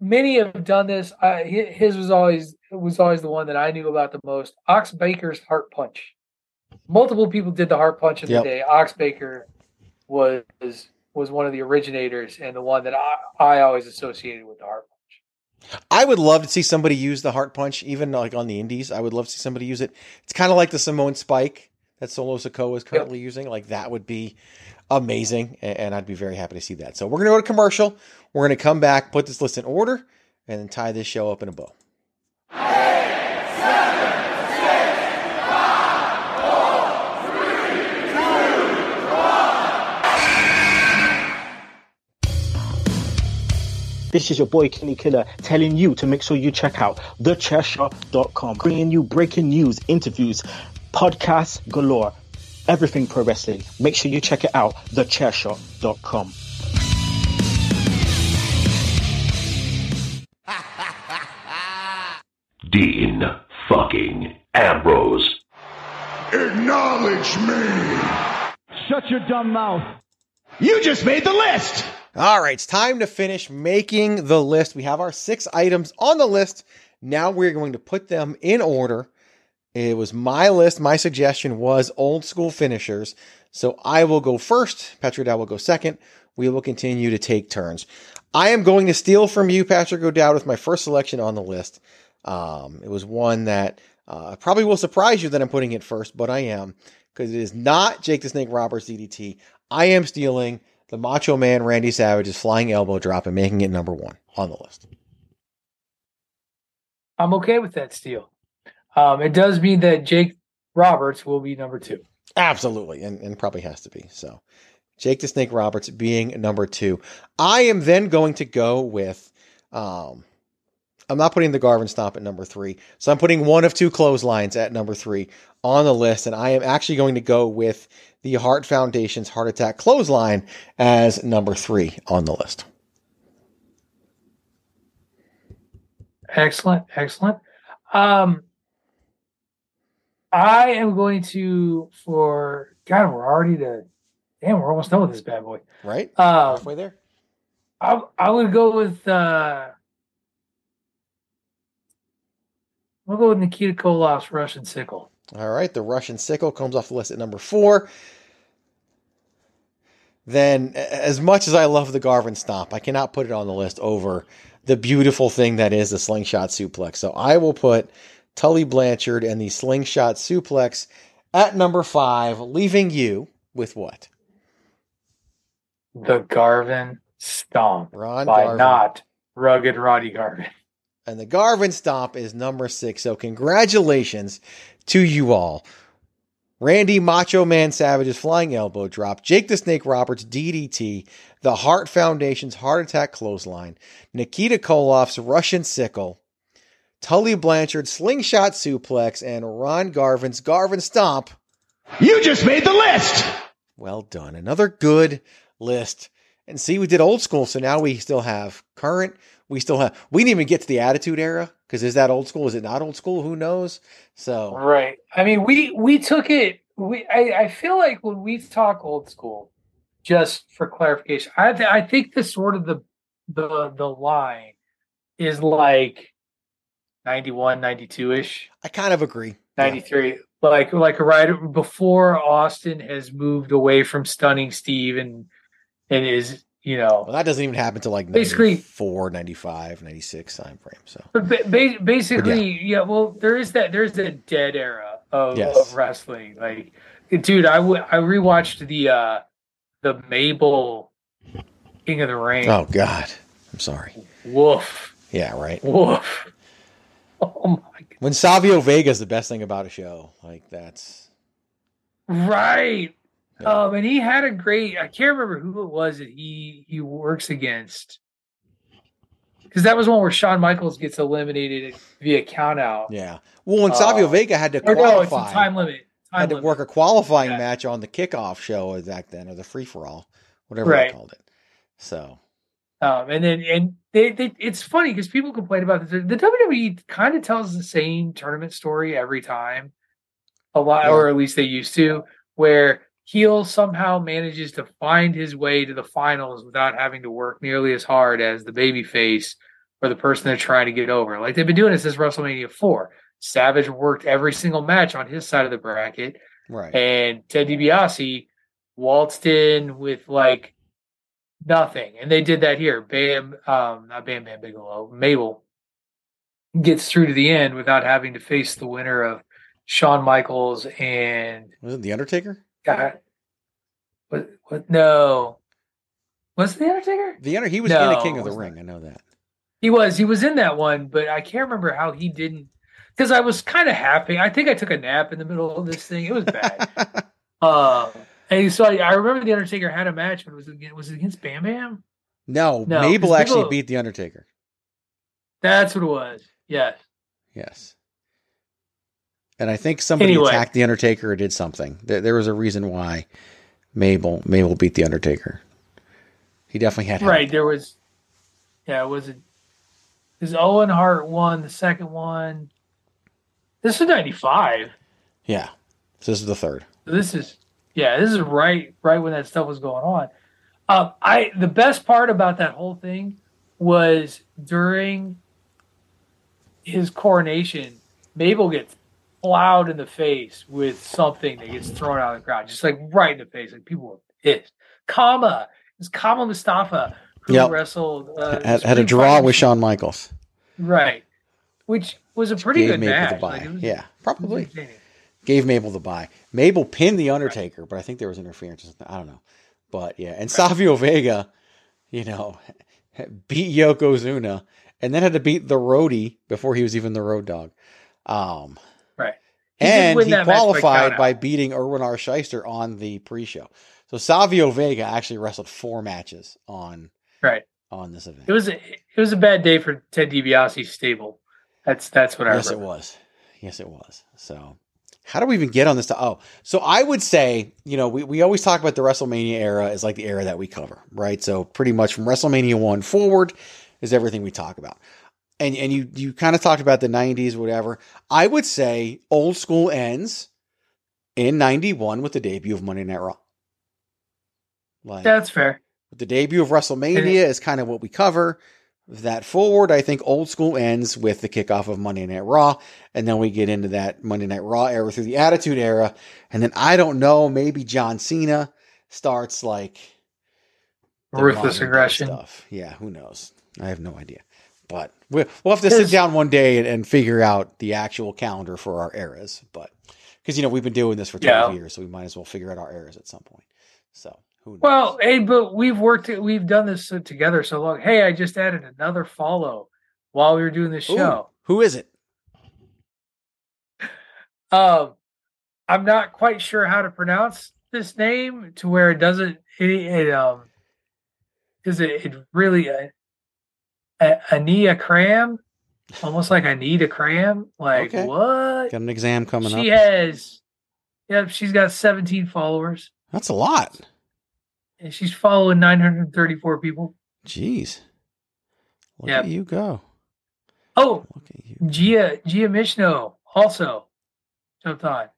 many have done this. I, his was always was always the one that I knew about the most. Ox Baker's Heart Punch. Multiple people did the heart punch in the yep. day. Ox Baker was was one of the originators and the one that I, I always associated with the heart punch. I would love to see somebody use the heart punch, even like on the indies. I would love to see somebody use it. It's kind of like the Samoan Spike that Solo Sikoa is currently yep. using. Like that would be amazing, and I'd be very happy to see that. So we're going to go to commercial. We're going to come back, put this list in order, and then tie this show up in a bow. This is your boy Kenny Killer telling you to make sure you check out the chair shot dot com, bringing you breaking news, interviews, podcasts galore, everything pro wrestling. Make sure you check it out, the chair shot dot com. Dean fucking Ambrose. Acknowledge me. Shut your dumb mouth. You just made the list. All right, it's time to finish making the list. We have our six items on the list. Now we're going to put them in order. It was my list. My suggestion was old school finishers. So I will go first. Patrick O'Dowd will go second. We will continue to take turns. I am going to steal from you, Patrick O'Dowd, with my first selection on the list. Um, it was one that uh, probably will surprise you that I'm putting it first, but I am, because it is not Jake the Snake Roberts D D T. I am stealing the Macho Man Randy Savage's flying elbow drop and making it number one on the list. I'm okay with that steal. Um, it does mean that Jake Roberts will be number two. Absolutely, and, and probably has to be. So Jake the Snake Roberts being number two. I am then going to go with, um, I'm not putting the Garvin Stomp at number three. So I'm putting one of two clotheslines at number three on the list. And I am actually going to go with the Hart Foundation's Heart Attack Clothesline as number three on the list. Excellent. Excellent. Um, I am going to, for God, we're already to, damn, we're almost done with this bad boy. Right? Uh, Halfway there. I, I would go with, uh, I'll go with Nikita Koloff's Russian Sickle. All right. The Russian Sickle comes off the list at number four. Then, as much as I love the Garvin Stomp, I cannot put it on the list over the beautiful thing that is the Slingshot Suplex. So I will put Tully Blanchard and the Slingshot Suplex at number five, leaving you with what? The Garvin Stomp. Ron by Garvin. Not Rugged Roddy Garvin. And the Garvin Stomp is number six. So congratulations to you all. Randy Macho Man Savage's Flying Elbow Drop, Jake the Snake Roberts' D D T, the Hart Foundation's Heart Attack Clothesline, Nikita Koloff's Russian Sickle, Tully Blanchard's Slingshot Suplex, and Ron Garvin's Garvin Stomp. You just made the list! Well done. Another good list. And see, we did old school, so now we still have current. We still have, we didn't even get to the Attitude Era, because is that old school? Is it not old school? Who knows? So, right. I mean, we, we took it. We, I, I feel like when we talk old school, just for clarification, I th- I think the sort of the, the, the line is like ninety-one, ninety-two ish. I kind of agree. ninety-three. Yeah. Like, like right before Austin has moved away from Stunning Steve and, and is, you know, well, that doesn't even happen to like basically ninety-four, ninety-five, ninety-six time frame. So, but ba- basically, but yeah. yeah. Well, there is that. There's a dead era of, yes. of wrestling. Like, dude, I w- I rewatched the uh, the Mabel King of the Ring. Oh God, I'm sorry. Woof. Yeah. Right. Woof. Oh my God. When Savio Vega is the best thing about a show, like that's right. Um, and he had a great, I can't remember who it was that he, he works against. Because that was one where Shawn Michaels gets eliminated via countout. Yeah. Well, when Savio uh, Vega had to qualify. No, it's a time limit. Time had limit. to work a qualifying yeah. match on the kickoff show back then, or the free-for-all, whatever right. they called it. So. Um, and then and they, they it's funny because people complain about this. The W W E kind of tells the same tournament story every time. A lot, yeah. Or at least they used to, where heel somehow manages to find his way to the finals without having to work nearly as hard as the babyface or the person they're trying to get over. Like they've been doing this since WrestleMania four. Savage worked every single match on his side of the bracket. Right. And Ted DiBiase waltzed in with like nothing. And they did that here. Bam, um, not Bam Bam Bigelow, Mabel gets through to the end without having to face the winner of Shawn Michaels and... Was it The Undertaker? God. What, what? No. Was it The Undertaker? The Undertaker. He was no, in the King of the Ring. Not. I know that. He was. He was in that one, but I can't remember how he didn't. Because I was kind of happy. I think I took a nap in the middle of this thing. It was bad. uh, and so I, I remember The Undertaker had a match, but was it, was it against Bam Bam? No. no Mabel actually people, beat The Undertaker. That's what it was. Yes. Yes. And I think somebody anyway. attacked The Undertaker or did something. There, there was a reason why Mabel Mabel beat The Undertaker. He definitely had help. Right, there was... Yeah, was it... Because Owen Hart won the second one. This is ninety-five. Yeah, so this is the third. This is... Yeah, this is right right when that stuff was going on. Um, I The best part about that whole thing was during his coronation, Mabel gets... loud in the face with something that gets thrown out of the crowd, just like right in the face. Like people were pissed. Kama, it's Kama Mustafa who yep. wrestled uh, had, had a draw with Shawn Michaels, right? Which was a pretty good match. Like it was, yeah, probably gave Mabel the bye. Mabel pinned the Undertaker, right. but I think there was interference. Or something. I don't know, but yeah, and right. Savio Vega, you know, beat Yokozuna and then had to beat the Roadie before he was even the Road Dog. Um. He and he qualified by, by beating Erwin R. Scheister on the pre-show. So Savio Vega actually wrestled four matches on right on this event. It was a, it was a bad day for Ted DiBiase's stable. That's that's what I yes, remember. Yes, it was. Yes, it was. So how do we even get on this? To, oh, so I would say, you know, we, we always talk about the WrestleMania era as like the era that we cover, right? So pretty much from WrestleMania one forward is everything we talk about. And and you you kind of talked about the nineties, whatever. I would say old school ends in ninety-one with the debut of Monday Night Raw. Like, that's fair. The debut of WrestleMania is kind of what we cover. That forward, I think old school ends with the kickoff of Monday Night Raw. And then we get into that Monday Night Raw era through the Attitude Era. And then I don't know, maybe John Cena starts like ruthless aggression stuff. Yeah, who knows? I have no idea. But we'll have to sit down one day and, and figure out the actual calendar for our eras. But because, you know, we've been doing this for twelve yeah. years, so we might as well figure out our eras at some point. So, who knows? Well, hey, but we've worked, we've done this together so long. Hey, I just added another follow while we were doing this show. Ooh, who is it? Um, I'm not quite sure how to pronounce this name to where it doesn't, it, it um, is it, it really, uh, Ania Cram, almost like Anita Cram. Like, okay. What? Got an exam coming she up. She has, yep, she's got seventeen followers. That's a lot. And she's following nine hundred thirty-four people. Jeez. Look yep. at you go. Oh, look at you. Gia, Gia Mishno also jumped on.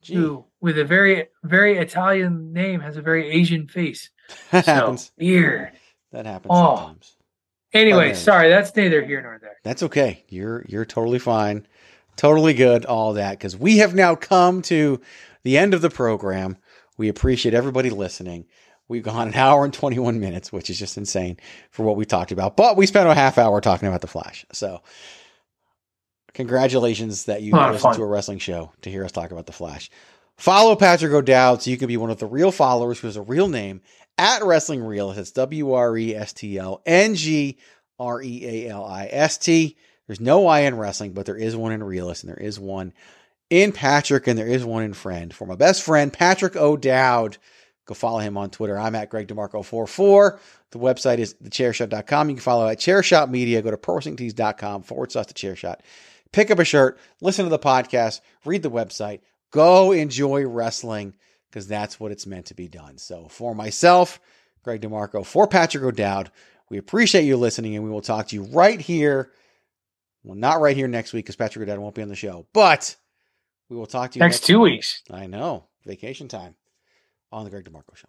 Gee. Who, with a very, very Italian name, has a very Asian face. That so, happens. Weird. That happens oh. sometimes. Anyway, okay. Sorry, that's neither here nor there. That's okay. You're you're totally fine. Totally good, all that, because we have now come to the end of the program. We appreciate everybody listening. We've gone an hour and twenty-one minutes, which is just insane for what we talked about. But we spent a half hour talking about The Flash. So congratulations that you listened to a wrestling show to hear us talk about The Flash. Follow Patrick O'Dowd so you can be one of the real followers who has a real name at Wrestling Realist. It's W R E S T L N G R E A L I S T. There's no I in wrestling, but there is one in Realist, and there is one in Patrick, and there is one in Friend. For my best friend, Patrick O'Dowd, go follow him on Twitter. I'm at Greg DeMarco forty-four. The website is the chair shot dot com. You can follow at Chairshot Media. Go to prowrestlingtees.com forward slash the Chairshot. Pick up a shirt, listen to the podcast, read the website. Go enjoy wrestling, because that's what it's meant to be done. So for myself, Greg DeMarco, for Patrick O'Dowd, we appreciate you listening, and we will talk to you right here. Well, not right here next week, because Patrick O'Dowd won't be on the show, but we will talk to you next, next two week. weeks. I know. Vacation time on the Greg DeMarco Show.